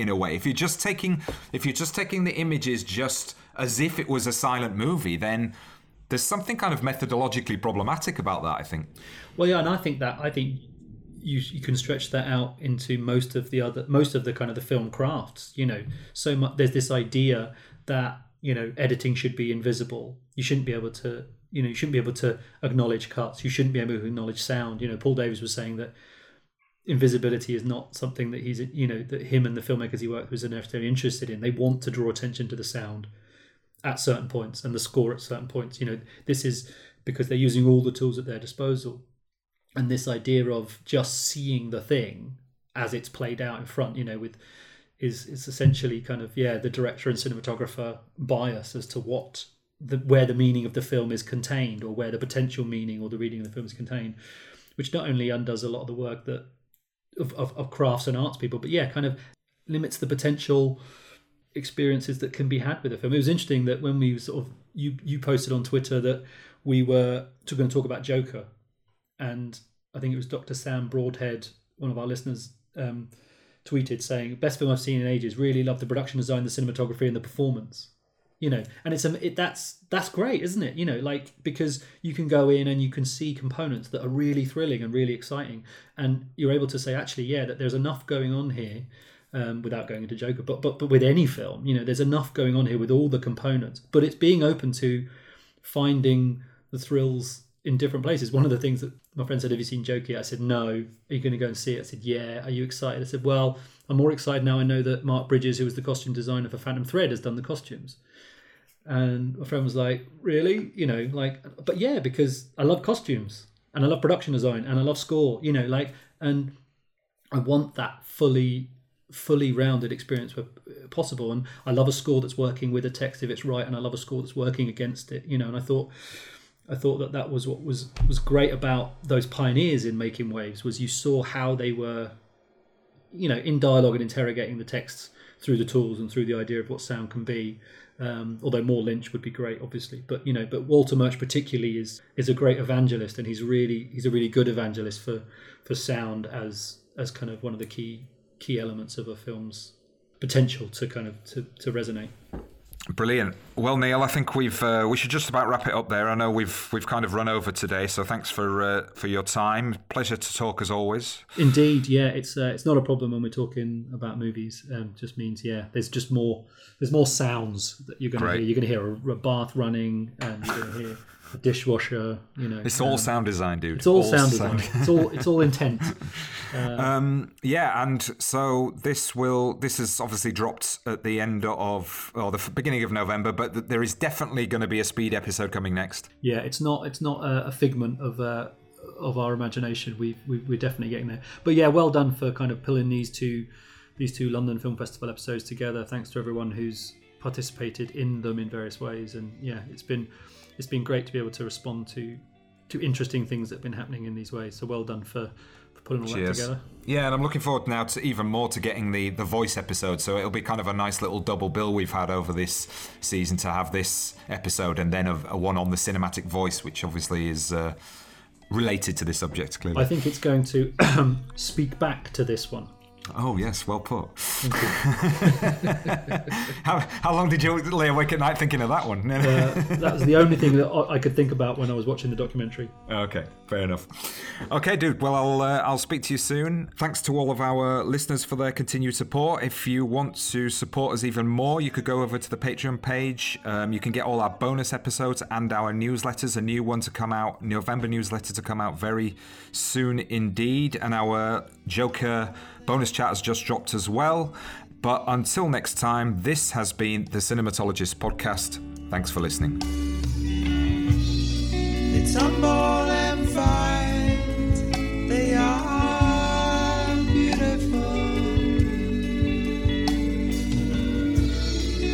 a way. If you're just taking the images just as if it was a silent movie, then there's something kind of methodologically problematic about that, I think. Well, yeah, and I think you can stretch that out into most of the kind of the film crafts, you know. So much, there's this idea that, you know, editing should be invisible. You shouldn't be able to acknowledge cuts. You shouldn't be able to acknowledge sound. You know, Paul Davies was saying that invisibility is not something that he's, you know, that him and the filmmakers he worked with are necessarily interested in. They want to draw attention to the sound at certain points and the score at certain points. You know, this is because they're using all the tools at their disposal. And this idea of just seeing the thing as it's played out in front, you know, is essentially kind of, yeah, the director and cinematographer bias as to where the meaning of the film is contained, or where the potential meaning or the reading of the film is contained, which not only undoes a lot of the work that of crafts and arts people, but yeah, kind of limits the potential experiences that can be had with a film. It was interesting that when we sort of, you posted on Twitter that we were going to talk about Joker, and I think it was Dr. Sam Broadhead, one of our listeners, tweeted saying, "Best film I've seen in ages. Really loved the production design, the cinematography, and the performance." You know, and that's great, isn't it? You know, like, because you can go in and you can see components that are really thrilling and really exciting, and you're able to say, actually, yeah, that there's enough going on here, without going into Joker, but with any film, you know, there's enough going on here with all the components. But it's being open to finding the thrills in different places. One of the things that my friend said, "Have you seen Joker?" I said, "No." "Are you going to go and see it?" I said, "Yeah." "Are you excited?" I said, "Well, I'm more excited now. I know that Mark Bridges, who was the costume designer for Phantom Thread, has done the costumes." And my friend was like, "Really?" You know, like, but yeah, because I love costumes and I love production design and I love score, you know, like, and I want that fully rounded experience where possible. And I love a score that's working with a text if it's right, and I love a score that's working against it, you know. And I thought that was what was great about those pioneers in Making Waves, was you saw how they were, you know, in dialogue and interrogating the texts through the tools and through the idea of what sound can be. Although more Lynch would be great, obviously, but you know, but Walter Murch particularly is a great evangelist, and he's a really good evangelist for sound as kind of one of the key elements of a film's potential to kind of to resonate. Brilliant. Well, Neil, I think we should just about wrap it up there. I know we've kind of run over today, so thanks for your time. Pleasure to talk as always. Indeed, yeah, it's not a problem when we're talking about movies. Just means there's just more. There's more sounds that you're going to hear. You're going to hear a bath running, and you're going to hear a dishwasher. You know, it's all sound design, dude. It's all sound design. It's all intent. And so this is obviously dropped at the end of or the beginning of November, but there is definitely going to be a speed episode coming next. Yeah, it's not a figment of our imagination. We're definitely getting there. But yeah, well done for kind of pulling these two London Film Festival episodes together. Thanks to everyone who's participated in them in various ways, and yeah, it's been great to be able to respond to interesting things that have been happening in these ways. So well done for pulling all that together. Yeah, and I'm looking forward now to even more to getting the voice episode. So it'll be kind of a nice little double bill we've had over this season, to have this episode and then a one on the cinematic voice, which obviously is related to this subject, clearly. I think it's going to speak back to this one. Oh, yes, well put. How long did you lay awake at night thinking of that one? That was the only thing that I could think about when I was watching the documentary. Okay, fair enough. Okay, dude, well, I'll speak to you soon. Thanks to all of our listeners for their continued support. If you want to support us even more, you could go over to the Patreon page. You can get all our bonus episodes and our newsletters, a new one to come out, November newsletter to come out very soon indeed, and our Joker bonus chat has just dropped as well. But until next time, this has been the Cinematologist Podcast. Thanks for listening. It's humble and fine. They are beautiful.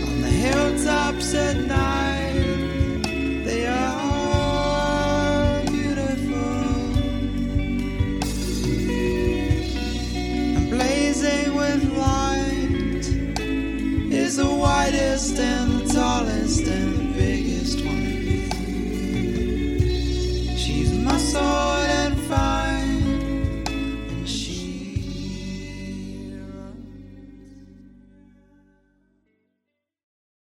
On the hilltops at night.